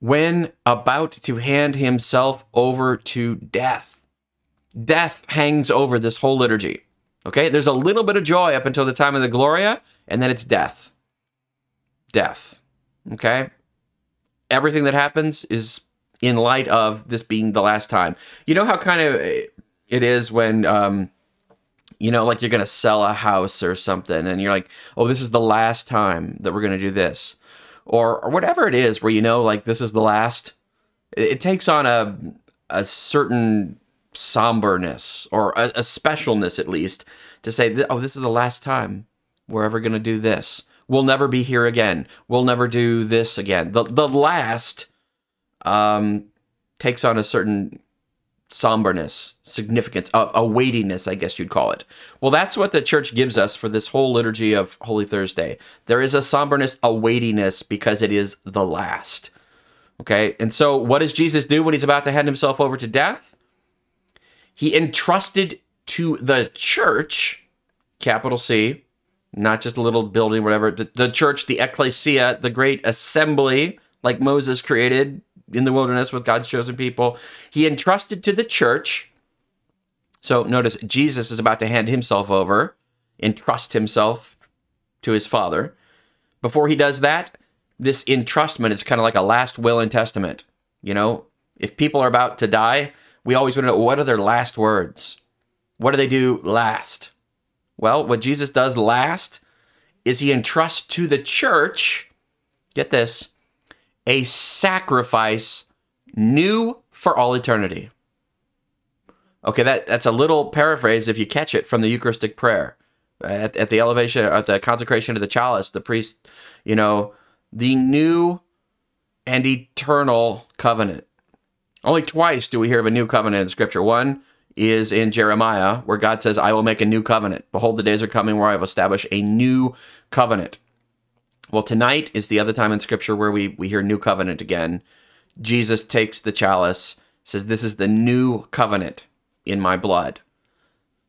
when about to hand himself over to death, death hangs over this whole liturgy. Okay, there's a little bit of joy up until the time of the Gloria, and then it's death. Death. Okay? Everything that happens is in light of this being the last time. You know how kind of it is when, um, you know, like you're going to sell a house or something and you're like, oh, this is the last time that we're going to do this. Or, or whatever it is where, you know, like this is the last. It, it takes on a a certain somberness or a, a specialness, at least, to say, oh, this is the last time we're ever going to do this. We'll never be here again. We'll never do this again. The the last um, takes on a certain somberness, significance, a, a weightiness, I guess you'd call it. Well, that's what the church gives us for this whole liturgy of Holy Thursday. There is a somberness, a weightiness, because it is the last. Okay, and so what does Jesus do when he's about to hand himself over to death? He entrusted to the church, capital C, not just a little building, whatever, the, the church, the ecclesia, the great assembly, like Moses created in the wilderness with God's chosen people. He entrusted to the church. So notice Jesus is about to hand himself over, entrust himself to his Father. Before he does that, this entrustment is kind of like a last will and testament. You know, if people are about to die, we always want to know, what are their last words? What do they do last? Well, what Jesus does last is he entrusts to the church, get this, a sacrifice new for all eternity. Okay, that, that's a little paraphrase, if you catch it, from the Eucharistic prayer. At, at the elevation, at the consecration of the chalice, the priest, you know, the new and eternal covenant. Only twice do we hear of a new covenant in Scripture. One is in Jeremiah, where God says, I will make a new covenant. Behold, the days are coming where I will establish a new covenant. Well, tonight is the other time in Scripture where we, we hear new covenant again. Jesus takes the chalice, says, this is the new covenant in my blood.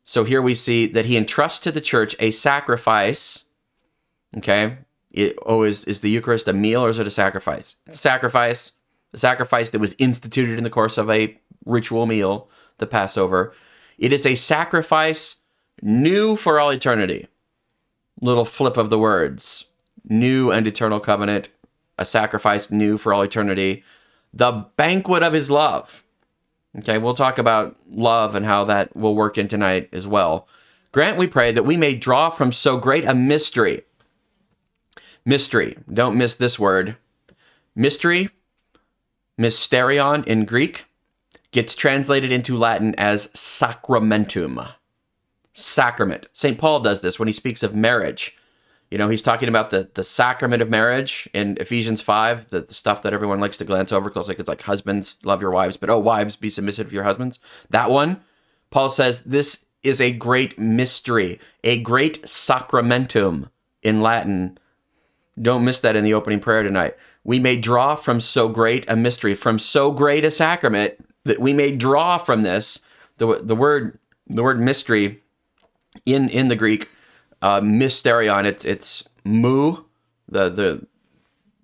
So here we see that he entrusts to the church a sacrifice. Okay? It, oh, is, is the Eucharist a meal or is it a sacrifice? It's a sacrifice. A sacrifice that was instituted in the course of a ritual meal, the Passover. It is a sacrifice new for all eternity. Little flip of the words. New and eternal covenant. A sacrifice new for all eternity. The banquet of his love. Okay, we'll talk about love and how that will work in tonight as well. Grant, we pray, that we may draw from so great a mystery. Mystery. Don't miss this word. Mystery. Mysterion in Greek gets translated into Latin as sacramentum, sacrament. Saint Paul does this when he speaks of marriage. You know, he's talking about the, the sacrament of marriage in Ephesians five, the, the stuff that everyone likes to glance over because like, it's like husbands, love your wives, but oh, wives, be submissive to your husbands. That one, Paul says, this is a great mystery, a great sacramentum in Latin. Don't miss that in the opening prayer tonight. We may draw from so great a mystery, from so great a sacrament, that we may draw from this. The, the word the word mystery in in the Greek, uh, mysterion, it's it's mu, the the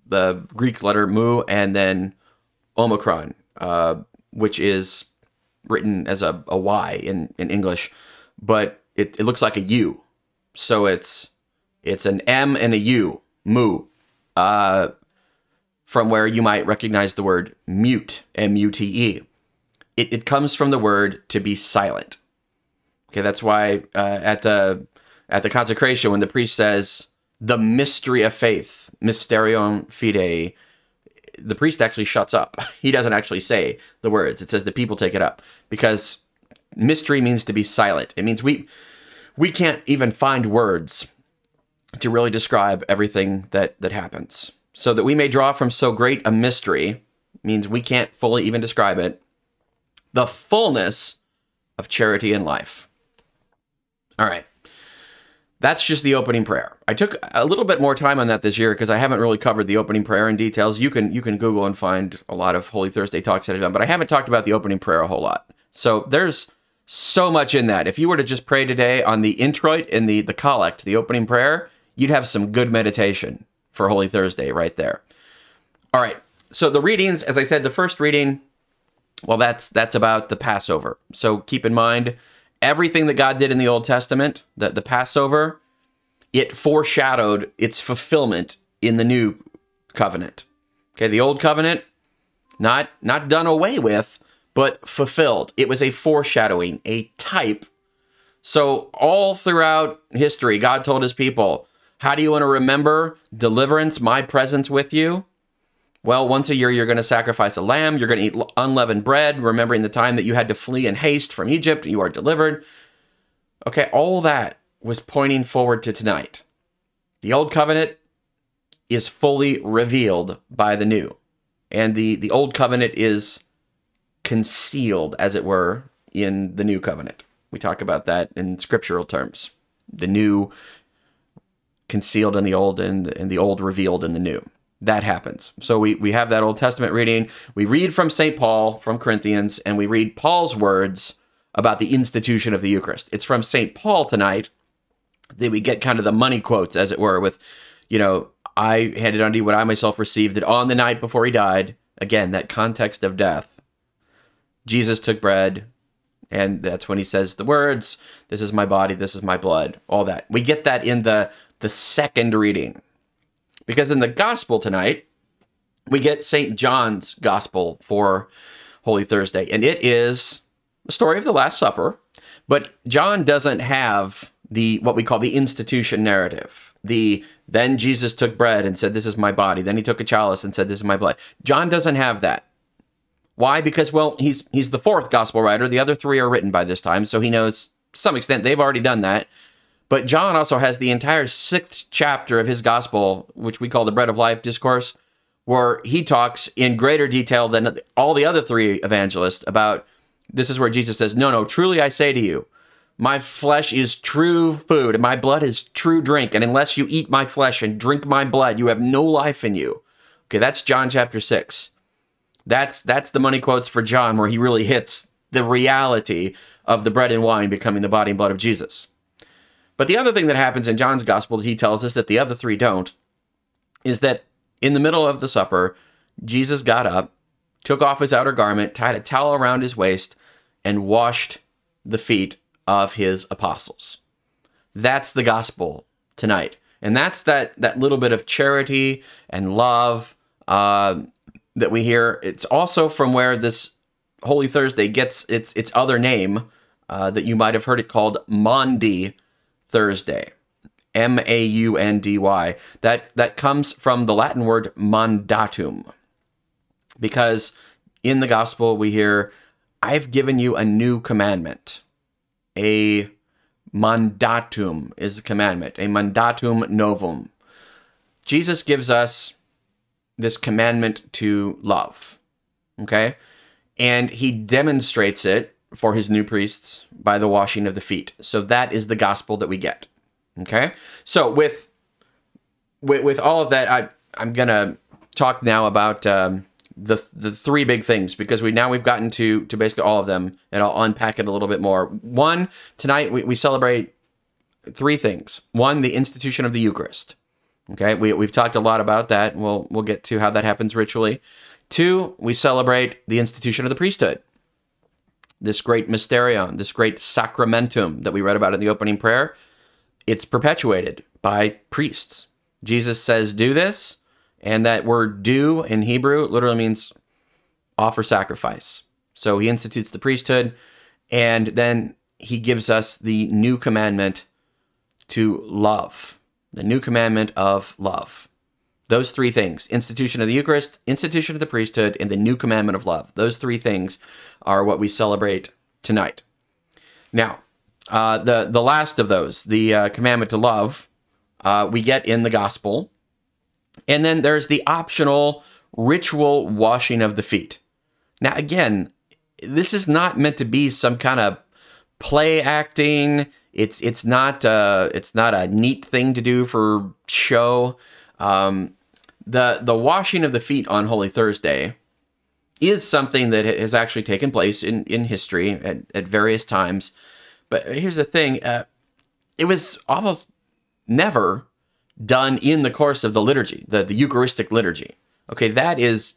the Greek letter mu, and then omicron, uh, which is written as a, a Y in, in English, but it, it looks like a U. So it's it's an M and a U, mu. Uh, from where you might recognize the word mute, M U T E. It, it comes from the word to be silent. Okay, that's why uh, at the at the consecration, when the priest says, the mystery of faith, mysterium fidei, the priest actually shuts up. He doesn't actually say the words. It says the people take it up, because mystery means to be silent. It means we we can't even find words to really describe everything that, that happens. So that we may draw from so great a mystery, means we can't fully even describe it, the fullness of charity in life. All right. That's just the opening prayer. I took a little bit more time on that this year because I haven't really covered the opening prayer in details. You can you can Google and find a lot of Holy Thursday talks that I've done, but I haven't talked about the opening prayer a whole lot. So there's so much in that. If you were to just pray today on the introit and the, the collect, the opening prayer, you'd have some good meditation for Holy Thursday right there. All right. So the readings, as I said, the first reading, well, that's that's about the Passover. So keep in mind, everything that God did in the Old Testament, the, the Passover, it foreshadowed its fulfillment in the New Covenant. Okay, the Old Covenant Not not done away with, but fulfilled. It was a foreshadowing, a type. So all throughout history, God told his people, how do you want to remember deliverance, my presence with you? Well, once a year, you're going to sacrifice a lamb. You're going to eat unleavened bread, remembering the time that you had to flee in haste from Egypt. You are delivered. Okay, all that was pointing forward to tonight. The old covenant is fully revealed by the new. And the, the old covenant is concealed, as it were, in the new covenant. We talk about that in scriptural terms. The new concealed in the old and, and the old revealed in the new. That happens. So we, we have that Old Testament reading. We read from Saint Paul, from Corinthians, and we read Paul's words about the institution of the Eucharist. It's from Saint Paul tonight that we get kind of the money quotes, as it were, with, you know, I handed unto you what I myself received, that on the night before he died, again, that context of death, Jesus took bread, and that's when he says the words, this is my body, this is my blood, all that. We get that in the, the second reading. Because in the gospel tonight, we get Saint John's gospel for Holy Thursday, and it is the story of the Last Supper, but John doesn't have the what we call the institution narrative. The then Jesus took bread and said, this is my body. Then he took a chalice and said, this is my blood. John doesn't have that. Why? Because, well, he's he's the fourth gospel writer. The other three are written by this time, so he knows to some extent they've already done that. But John also has the entire sixth chapter of his gospel, which we call the Bread of Life discourse, where he talks in greater detail than all the other three evangelists about, this is where Jesus says, no, no, truly I say to you, my flesh is true food, and my blood is true drink. And unless you eat my flesh and drink my blood, you have no life in you. Okay, that's John chapter six. That's that's the money quotes for John, where he really hits the reality of the bread and wine becoming the body and blood of Jesus. But the other thing that happens in John's gospel that he tells us that the other three don't is that in the middle of the supper, Jesus got up, took off his outer garment, tied a towel around his waist, and washed the feet of his apostles. That's the gospel tonight. And that's that that little bit of charity and love uh, that we hear. It's also from where this Holy Thursday gets its its other name uh, that you might have heard it called Maundy Thursday. M A U N D Y. That, that comes from the Latin word mandatum. Because in the gospel we hear, I've given you a new commandment. A mandatum is a commandment, a mandatum novum. Jesus gives us this commandment to love, okay? And he demonstrates it for his new priests by the washing of the feet. So that is the gospel that we get, okay? So with with, with all of that, I, I'm going to talk now about um, the the three big things, because we now we've gotten to to basically all of them, and I'll unpack it a little bit more. One, tonight we, we celebrate three things. One, the institution of the Eucharist. Okay, we we've talked a lot about that, and we'll we'll get to how that happens ritually. Two, we celebrate the institution of the priesthood. This great mysterion, this great sacramentum that we read about in the opening prayer, it's perpetuated by priests. Jesus says, do this. And that word do in Hebrew literally means offer sacrifice. So he institutes the priesthood, and then he gives us the new commandment to love, the new commandment of love. Those three things, institution of the Eucharist, institution of the priesthood, and the new commandment of love. Those three things are what we celebrate tonight. Now, uh, the, the last of those, the uh, commandment to love, uh, we get in the gospel. And then there's the optional ritual washing of the feet. Now, again, this is not meant to be some kind of play acting. It's it's not uh, it's not a neat thing to do for show. Um, the the washing of the feet on Holy Thursday is something that has actually taken place in, in history at, at various times. But here's the thing: uh, it was almost never done in the course of the liturgy, the, the Eucharistic liturgy. Okay, that is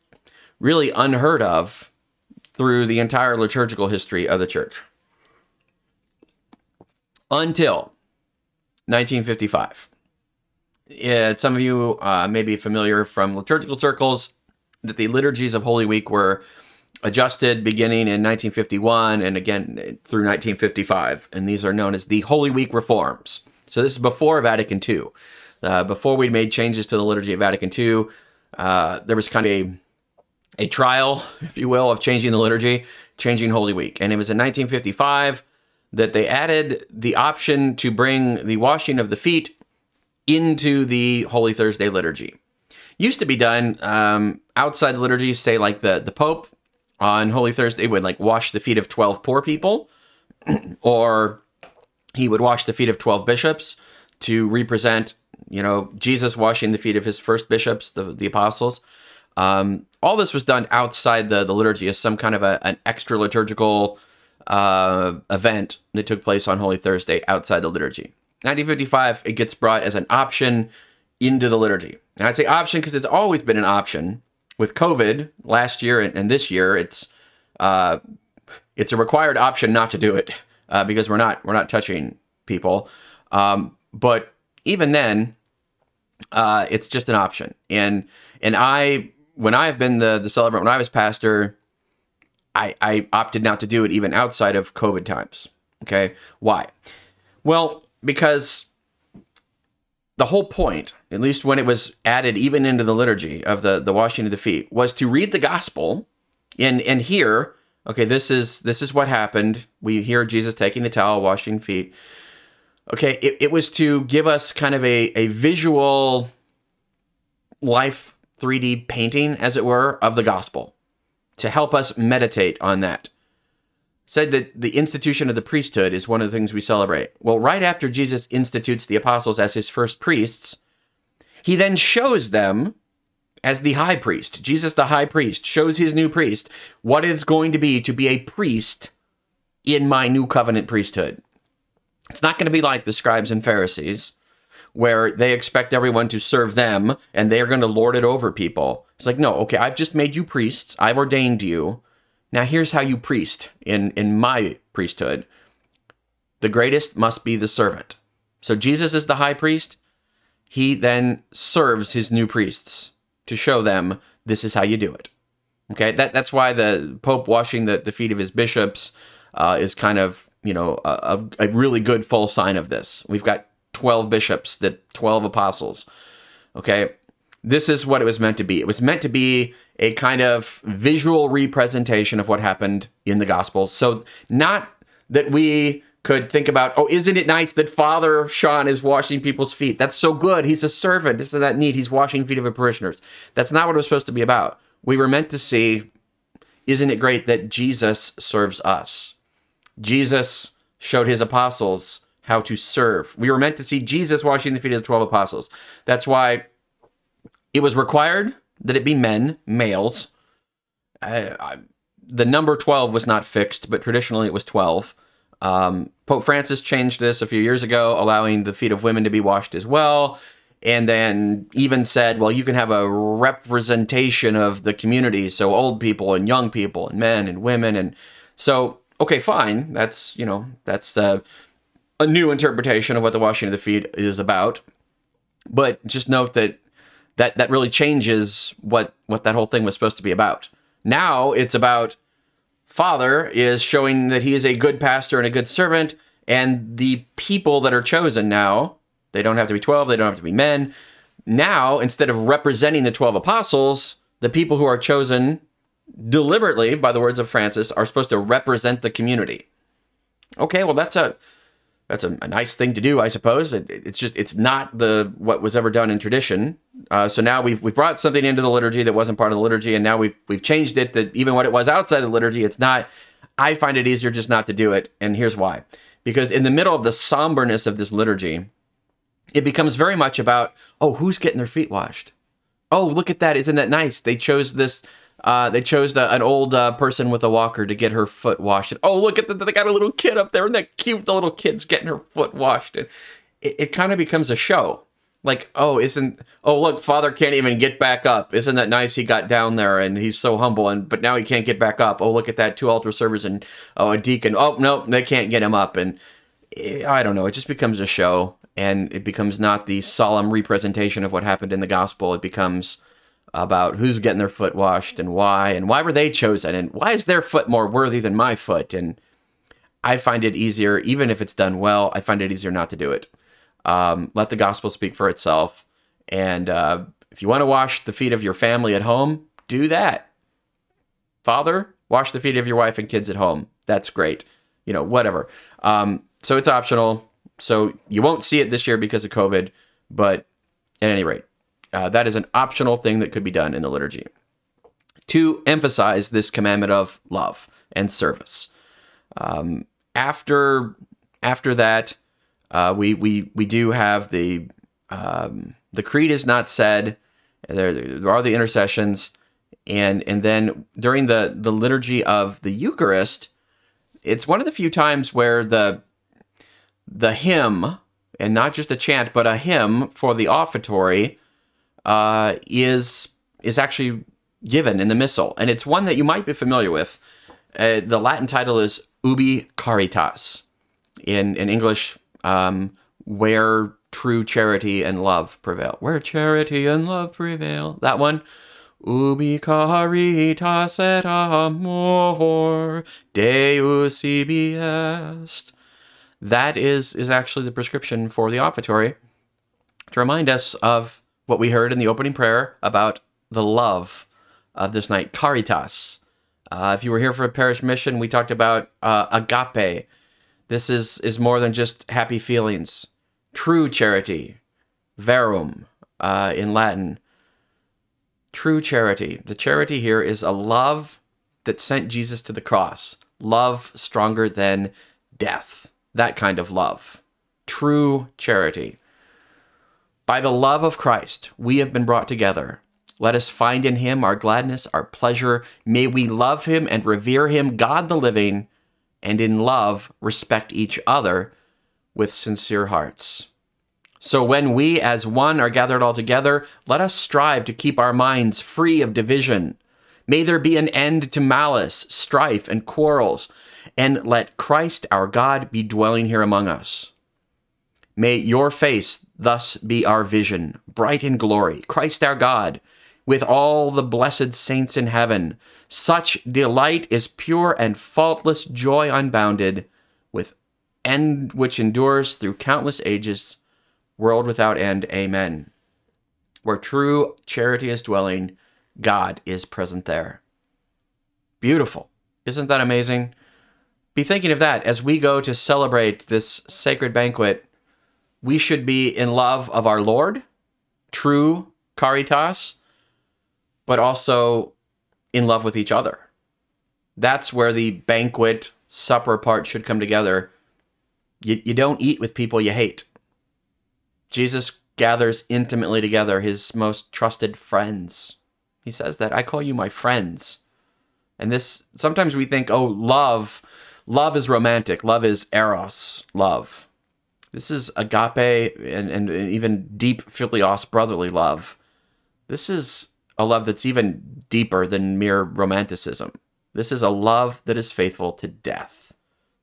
really unheard of through the entire liturgical history of the church. Until nineteen fifty-five. It, some of you uh, may be familiar from liturgical circles that the liturgies of Holy Week were adjusted beginning in nineteen fifty-one and again through nineteen fifty-five. And these are known as the Holy Week reforms. So this is before Vatican Two. Uh, before we made changes to the liturgy at Vatican Two, uh, there was kind of a, a trial, if you will, of changing the liturgy, changing Holy Week. And it was in nineteen fifty-five that they added the option to bring the washing of the feet into the Holy Thursday liturgy. Used to be done um, outside the liturgy, say like the, the Pope on Holy Thursday would like wash the feet of twelve poor people, or he would wash the feet of twelve bishops to represent, you know, Jesus washing the feet of his first bishops, the, the apostles. Um, all this was done outside the, the liturgy as some kind of a, an extra liturgical uh, event that took place on Holy Thursday outside the liturgy. nineteen fifty-five, it gets brought as an option into the liturgy. And I say option because it's always been an option. With COVID last year and, and this year, it's uh, it's a required option not to do it uh, because we're not we're not touching people. Um, but even then, uh, it's just an option. And and I when I've been the the celebrant, when I was pastor, I, I opted not to do it even outside of COVID times. Okay, why? Well, because the whole point, at least when it was added even into the liturgy of the, the washing of the feet, was to read the gospel and, and hear, okay, this is this is what happened. We hear Jesus taking the towel, washing feet. Okay, it, it was to give us kind of a, a visual life three D painting, as it were, of the gospel, to help us meditate on that. Said that the institution of the priesthood is one of the things we celebrate. Well, right after Jesus institutes the apostles as his first priests, he then shows them as the high priest. Jesus, the high priest, shows his new priest what it's going to be to be a priest in my new covenant priesthood. It's not going to be like the scribes and Pharisees, where they expect everyone to serve them and they're going to lord it over people. It's like, no, okay, I've just made you priests. I've ordained you. Now, here's how you priest in, in my priesthood. The greatest must be the servant. So Jesus is the high priest. He then serves his new priests to show them this is how you do it. Okay, that that's why the Pope washing the, the feet of his bishops uh, is kind of, you know, a, a really good full sign of this. We've got twelve bishops, the twelve apostles. Okay, this is what it was meant to be. It was meant to be a kind of visual representation of what happened in the gospel. So not that we could think about, oh, isn't it nice that Father Sean is washing people's feet? That's so good. He's a servant. Isn't that neat? He's washing feet of his parishioners. That's not what it was supposed to be about. We were meant to see, isn't it great that Jesus serves us? Jesus showed his apostles how to serve. We were meant to see Jesus washing the feet of the twelve apostles. That's why it was required that it be men, males. I, I, the number twelve was not fixed, but traditionally it was twelve. Um, Pope Francis changed this a few years ago, allowing the feet of women to be washed as well, and then even said, well, you can have a representation of the community, so old people and young people and men and women. And so, okay, fine. That's, you know, that's uh, a new interpretation of what the washing of the feet is about. But just note that That that really changes what, what that whole thing was supposed to be about. Now it's about Father is showing that he is a good pastor and a good servant, and the people that are chosen now, they don't have to be twelve, they don't have to be men. Now, instead of representing the twelve apostles, the people who are chosen deliberately, by the words of Francis, are supposed to represent the community. Okay, well, that's a... That's a, a nice thing to do, I suppose. It, it's just, it's not the what was ever done in tradition. Uh, so now we've, we've brought something into the liturgy that wasn't part of the liturgy, and now we've, we've changed it that even what it was outside of the liturgy, it's not. I find it easier just not to do it, and here's why. Because in the middle of the somberness of this liturgy, it becomes very much about, oh, who's getting their feet washed? Oh, look at that. Isn't that nice? They chose this... Uh, they chose the, an old uh, person with a walker to get her foot washed. And, oh, look at that. They got a little kid up there, and that cute the little kid's getting her foot washed. And it it kind of becomes a show. Like, oh, isn't, oh, look, Father can't even get back up. Isn't that nice? He got down there and he's so humble, and but now he can't get back up. Oh, look at that. Two altar servers and oh, a deacon. Oh, no, they can't get him up. And it, I don't know. It just becomes a show, and it becomes not the solemn representation of what happened in the gospel. It becomes about who's getting their foot washed and why, and why were they chosen, and why is their foot more worthy than my foot? And I find it easier, even if it's done well, I find it easier not to do it. Um, let the gospel speak for itself. And uh, if you want to wash the feet of your family at home, do that. Father, wash the feet of your wife and kids at home. That's great. You know, whatever. Um, so it's optional. So you won't see it this year because of COVID, but at any rate, uh, that is an optional thing that could be done in the liturgy to emphasize this commandment of love and service. Um, after after that, uh, we we we do have the um, the creed is not said. There, there are the intercessions, and and then during the the liturgy of the Eucharist, it's one of the few times where the the hymn, and not just a chant, but a hymn for the offertory, uh, is is actually given in the missal, and it's one that you might be familiar with. Uh, the Latin title is Ubi Caritas, in, in English, um, where true charity and love prevail. Where charity and love prevail. That one. Ubi caritas et amor Deus ibi est. That is, is actually the prescription for the offertory to remind us of what we heard in the opening prayer about the love of this night, caritas. Uh, if you were here for a parish mission, we talked about uh, agape. This is, is more than just happy feelings. True charity, verum, uh, in Latin. True charity. The charity here is a love that sent Jesus to the cross. Love stronger than death. That kind of love. True charity. By the love of Christ, we have been brought together. Let us find in him our gladness, our pleasure. May we love him and revere him, God the living, and in love respect each other with sincere hearts. So when we as one are gathered all together, let us strive to keep our minds free of division. May there be an end to malice, strife, and quarrels, and let Christ our God be dwelling here among us. May your face thus be our vision, bright in glory, Christ our God, with all the blessed saints in heaven. Such delight is pure and faultless joy unbounded, with end which endures through countless ages, world without end. Amen. Where true charity is dwelling, God is present there. Beautiful. Isn't that amazing? Be thinking of that as we go to celebrate this sacred banquet. We should be in love of our Lord, true caritas, but also in love with each other. That's where the banquet supper part should come together. You, you don't eat with people you hate. Jesus gathers intimately together his most trusted friends. He says that, I call you my friends. And this, sometimes we think, oh, love, love is romantic. Love is eros, love. This is agape and, and, and even deep philios, brotherly love. This is a love that's even deeper than mere romanticism. This is a love that is faithful to death.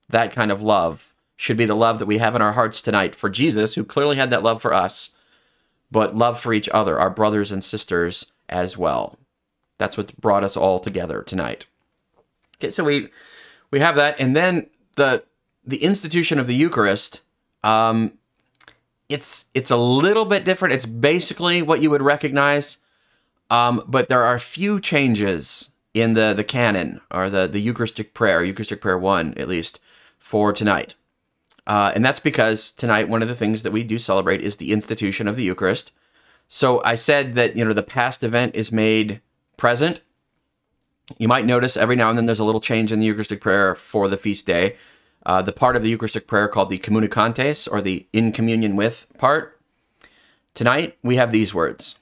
That kind of love should be the love that we have in our hearts tonight for Jesus, who clearly had that love for us, but love for each other, our brothers and sisters as well. That's what's brought us all together tonight. Okay, so we we have that, and then the the institution of the Eucharist. Um, it's it's a little bit different. It's basically what you would recognize. Um, but there are a few changes in the, the canon, or the, the Eucharistic prayer, Eucharistic prayer one, at least, for tonight. Uh, and that's because tonight, one of the things that we do celebrate is the institution of the Eucharist. So I said that, you know, the past event is made present. You might notice every now and then there's a little change in the Eucharistic prayer for the feast day. Uh, the part of the Eucharistic prayer called the communicantes, or the in communion with part. Tonight, we have these words.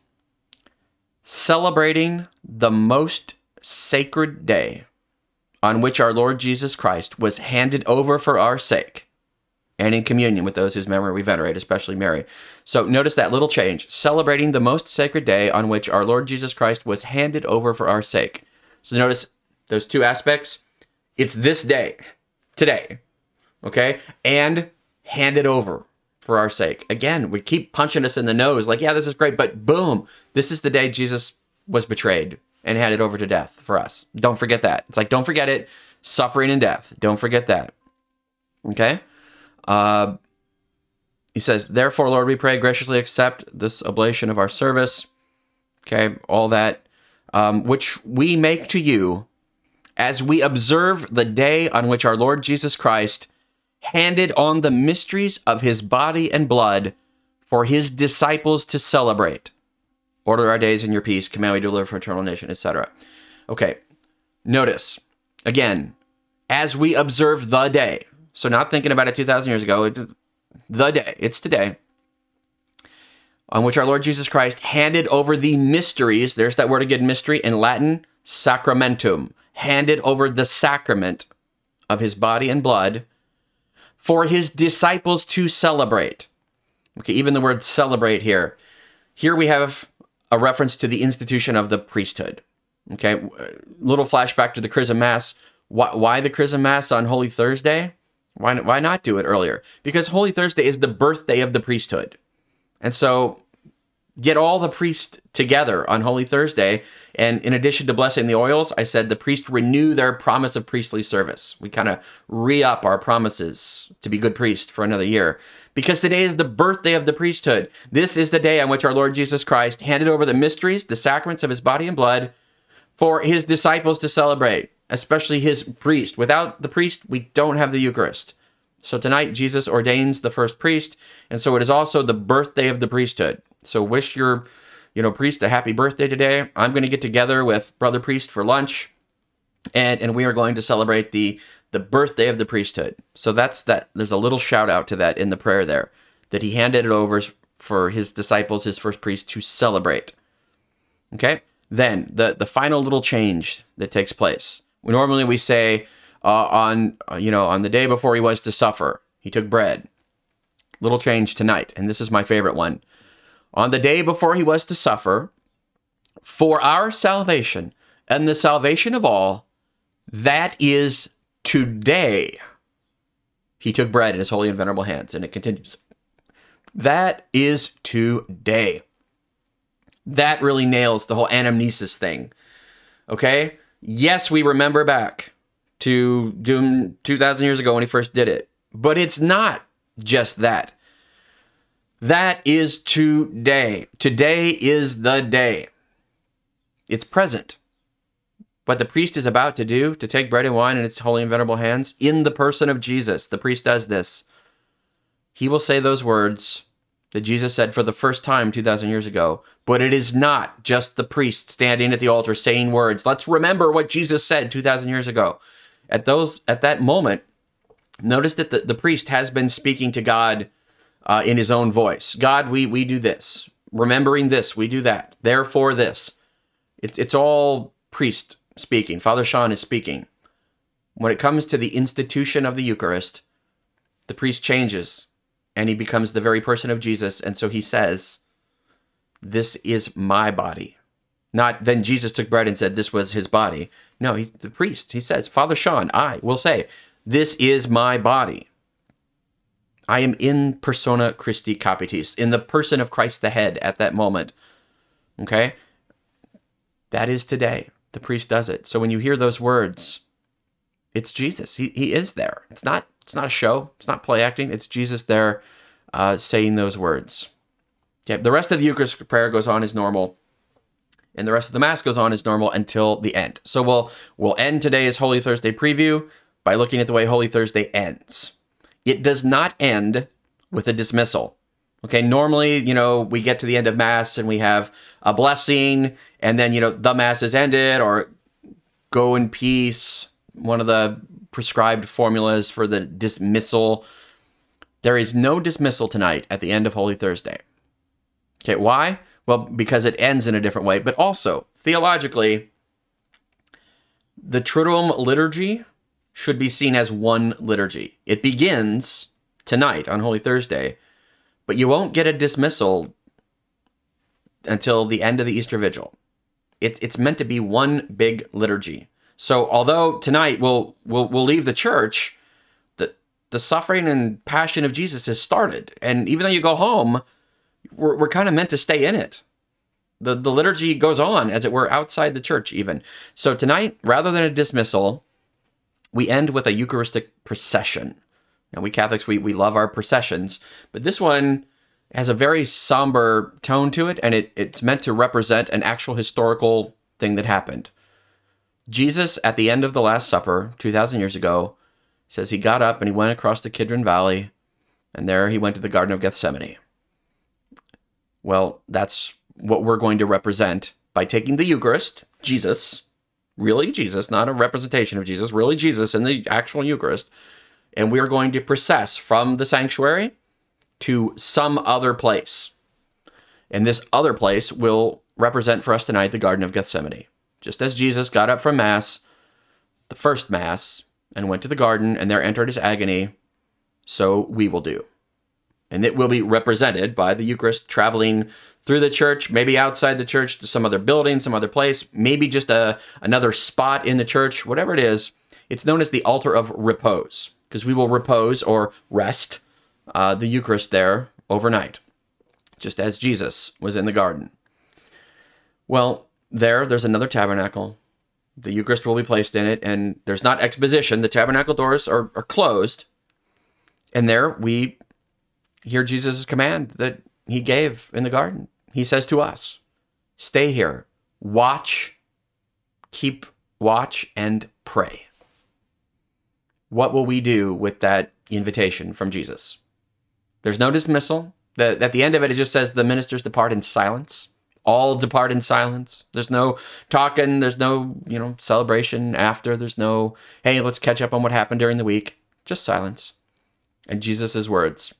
Celebrating the most sacred day on which our Lord Jesus Christ was handed over for our sake, and in communion with those whose memory we venerate, especially Mary. So notice that little change. Celebrating the most sacred day on which our Lord Jesus Christ was handed over for our sake. So notice those two aspects. It's this day, today, okay? And handed over for our sake. Again, we keep punching us in the nose, like, yeah, this is great, but boom, this is the day Jesus was betrayed and handed over to death for us. Don't forget that. It's like, don't forget it. Suffering and death. Don't forget that. Okay? Uh, he says, therefore, Lord, we pray, graciously accept this oblation of our service. Okay? All that. Um, which we make to you as we observe the day on which our Lord Jesus Christ handed on the mysteries of his body and blood for his disciples to celebrate. Order our days in your peace. Command we deliver from eternal nation, et cetera. Okay. Notice, again, as we observe the day. So not thinking about it two thousand years ago. It, the day. It's today. On which our Lord Jesus Christ handed over the mysteries. There's that word again, mystery. In Latin, sacramentum. Handed over the sacrament of his body and blood for his disciples to celebrate. Okay, even the word celebrate here. Here we have a reference to the institution of the priesthood. Okay, little flashback to the Chrism Mass. Why, why the Chrism Mass on Holy Thursday? Why, why not do it earlier? Because Holy Thursday is the birthday of the priesthood. And so get all the priests together on Holy Thursday. And in addition to blessing the oils, I said the priests renew their promise of priestly service. We kind of re-up our promises to be good priests for another year. Because today is the birthday of the priesthood. This is the day on which our Lord Jesus Christ handed over the mysteries, the sacraments of his body and blood for his disciples to celebrate, especially his priest. Without the priest, we don't have the Eucharist. So tonight, Jesus ordains the first priest, and so it is also the birthday of the priesthood. So wish your, you know, priest a happy birthday today. I'm going to get together with Brother Priest for lunch, and, and we are going to celebrate the, the birthday of the priesthood. So that's that. There's a little shout out to that in the prayer there, that he handed it over for his disciples, his first priest, to celebrate. Okay? Then, the, the final little change that takes place. Normally we say... Uh, on, uh, you know, on the day before he was to suffer, he took bread. Little change tonight, and this is my favorite one. On the day before he was to suffer, for our salvation and the salvation of all, that is today, he took bread in his holy and venerable hands, and it continues. That is today. That really nails the whole anamnesis thing, okay? Yes, we remember back to doom two thousand years ago when he first did it. But it's not just that. That is today. Today is the day. It's present. What the priest is about to do, to take bread and wine in its holy and venerable hands, in the person of Jesus, the priest does this. He will say those words that Jesus said for the first time two thousand years ago. But it is not just the priest standing at the altar saying words. Let's remember what Jesus said two thousand years ago. At those, at that moment, notice that the, the priest has been speaking to God uh, in his own voice. God, we we do this. Remembering this, we do that. Therefore this. It, it's all priest speaking. Father Sean is speaking. When it comes to the institution of the Eucharist, the priest changes, and he becomes the very person of Jesus. And so he says, this is my body. Not then Jesus took bread and said, this was his body. No, he's the priest. He says, Father Sean, I will say, this is my body. I am in persona Christi capitis, in the person of Christ the head at that moment. Okay? That is today. The priest does it. So when you hear those words, it's Jesus. He he is there. It's not it's not a show. It's not play acting. It's Jesus there uh, saying those words. Okay, the rest of the Eucharist prayer goes on as normal. And the rest of the Mass goes on as normal until the end. So we'll we'll end today's Holy Thursday preview by looking at the way Holy Thursday ends. It does not end with a dismissal. Okay, normally, you know, we get to the end of Mass and we have a blessing, and then, you know, the Mass is ended, or go in peace, one of the prescribed formulas for the dismissal. There is no dismissal tonight at the end of Holy Thursday. Okay, why? Well, because it ends in a different way, but also, theologically, the Triduum liturgy should be seen as one liturgy. It begins tonight on Holy Thursday, but you won't get a dismissal until the end of the Easter Vigil. It, it's meant to be one big liturgy. So although tonight we'll we'll, we'll leave the church, the, the suffering and passion of Jesus has started, and even though you go home, We're, we're kind of meant to stay in it. the, the liturgy goes on, as it were, outside the church even. So tonight, rather than a dismissal, we end with a Eucharistic procession. Now, we Catholics, we, we love our processions, but this one has a very somber tone to it, and it, it's meant to represent an actual historical thing that happened. Jesus, at the end of the Last Supper, two thousand years ago, says he got up and he went across the Kidron Valley, and there he went to the Garden of Gethsemane. Well, that's what we're going to represent by taking the Eucharist, Jesus, really Jesus, not a representation of Jesus, really Jesus in the actual Eucharist, and we're going to process from the sanctuary to some other place. And this other place will represent for us tonight the Garden of Gethsemane. Just as Jesus got up from Mass, the first Mass, and went to the garden, and there entered his agony, so we will do. And it will be represented by the Eucharist traveling through the church, maybe outside the church to some other building, some other place, maybe just a another spot in the church, whatever it is. It's known as the altar of repose, because we will repose or rest uh, the Eucharist there overnight, just as Jesus was in the garden. Well, there, there's another tabernacle. The Eucharist will be placed in it, and there's not exposition. The tabernacle doors are, are closed, and there we hear Jesus' command that he gave in the garden. He says to us, stay here, watch, keep watch, and pray. What will we do with that invitation from Jesus? There's no dismissal. The, at the end of it, it just says the ministers depart in silence. All depart in silence. There's no talking. There's no, you know, celebration after. There's no, hey, let's catch up on what happened during the week. Just silence. And Jesus' words,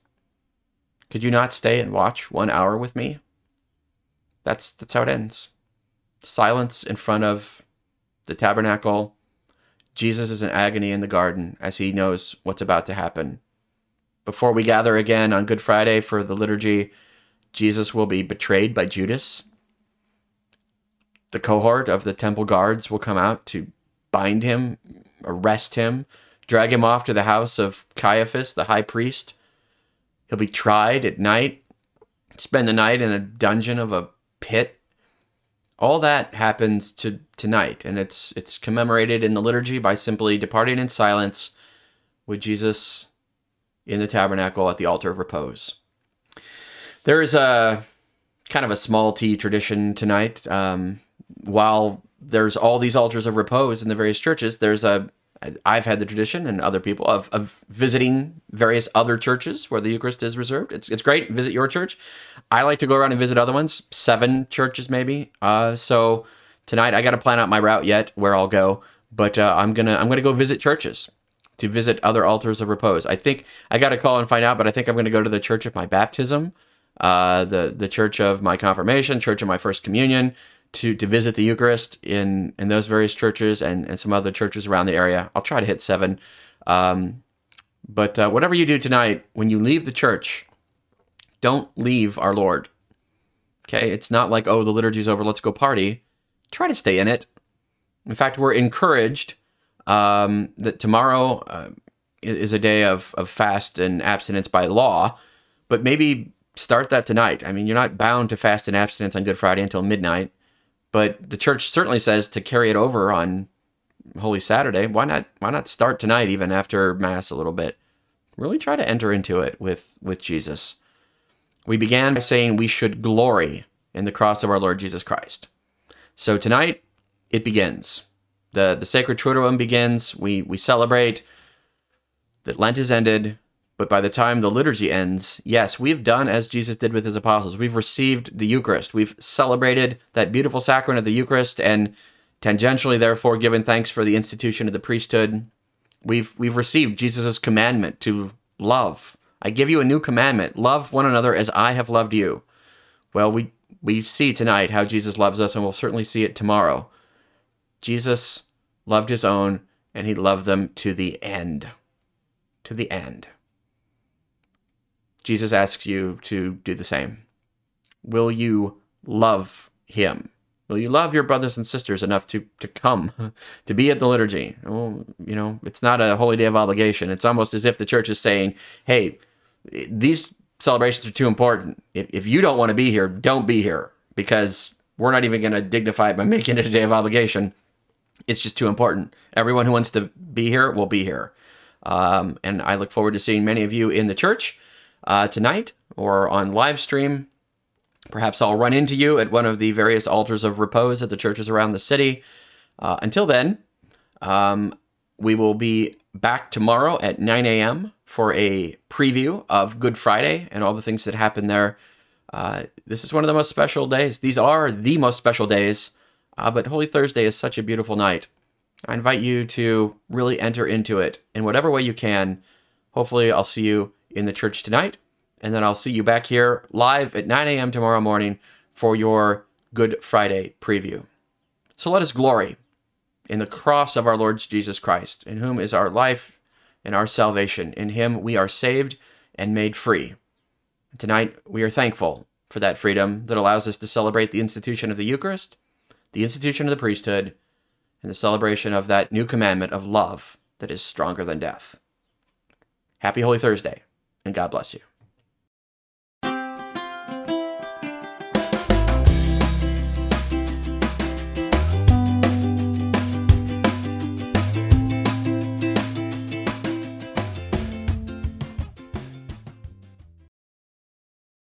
could you not stay and watch one hour with me? That's that's how it ends. Silence in front of the tabernacle. Jesus is in agony in the garden as he knows what's about to happen. Before we gather again on Good Friday for the liturgy, Jesus will be betrayed by Judas. The cohort of the temple guards will come out to bind him, arrest him, drag him off to the house of Caiaphas, the high priest. He'll be tried at night, spend the night in a dungeon of a pit. All that happens to tonight, and it's it's commemorated in the liturgy by simply departing in silence with Jesus in the tabernacle at the altar of repose. There is a kind of a small T tradition tonight. Um, while there's all these altars of repose in the various churches, there's a I've had the tradition, and other people, of, of visiting various other churches where the Eucharist is reserved. It's it's great. Visit your church. I like to go around and visit other ones, seven churches maybe. Uh, so tonight I got to plan out my route yet, where I'll go. But uh, I'm gonna I'm gonna go visit churches to visit other altars of repose. I think I got to call and find out, but I think I'm gonna go to the church of my baptism, uh, the the church of my confirmation, church of my first communion, to to visit the Eucharist in, in those various churches and, and some other churches around the area. I'll try to hit seven. Um, but uh, whatever you do tonight, when you leave the church, don't leave our Lord. Okay? It's not like, oh, the liturgy's over, let's go party. Try to stay in it. In fact, we're encouraged um, that tomorrow uh, is a day of, of fast and abstinence by law, but maybe start that tonight. I mean, you're not bound to fast and abstinence on Good Friday until midnight. But the church certainly says to carry it over on Holy Saturday. Why not why not start tonight, even after Mass a little bit? Really try to enter into it with, with Jesus. We began by saying we should glory in the cross of our Lord Jesus Christ. So tonight, it begins. The the Sacred Triduum begins. We, we celebrate that Lent is ended. But by the time the liturgy ends, yes, we've done as Jesus did with his apostles. We've received the Eucharist. We've celebrated that beautiful sacrament of the Eucharist and tangentially, therefore, given thanks for the institution of the priesthood. We've we've received Jesus' commandment to love. I give you a new commandment. Love one another as I have loved you. Well, we, we see tonight how Jesus loves us, and we'll certainly see it tomorrow. Jesus loved his own, and he loved them to the end. To the end. Jesus asks you to do the same. Will you love him? Will you love your brothers and sisters enough to, to come, to be at the liturgy? Well, you know, it's not a holy day of obligation. It's almost as if the church is saying, hey, these celebrations are too important. If, if you don't want to be here, don't be here, because We're not even going to dignify it by making it a day of obligation. It's just too important. Everyone who wants to be here will be here. Um, and I look forward to seeing many of you in the church uh, tonight or on live stream. Perhaps I'll run into you at one of the various altars of repose at the churches around the city. Uh, until then, um, we will be back tomorrow at nine a.m. for a preview of Good Friday and all the things that happen there. Uh, this is one of the most special days. These are the most special days, uh, but Holy Thursday is such a beautiful night. I invite you to really enter into it in whatever way you can. Hopefully, I'll see you in the church tonight, and then I'll see you back here live at nine a.m. tomorrow morning for your Good Friday preview. So let us glory in the cross of our Lord Jesus Christ, in whom is our life and our salvation. In him we are saved and made free. Tonight, we are thankful for that freedom that allows us to celebrate the institution of the Eucharist, the institution of the priesthood, and the celebration of that new commandment of love that is stronger than death. Happy Holy Thursday, and God bless you.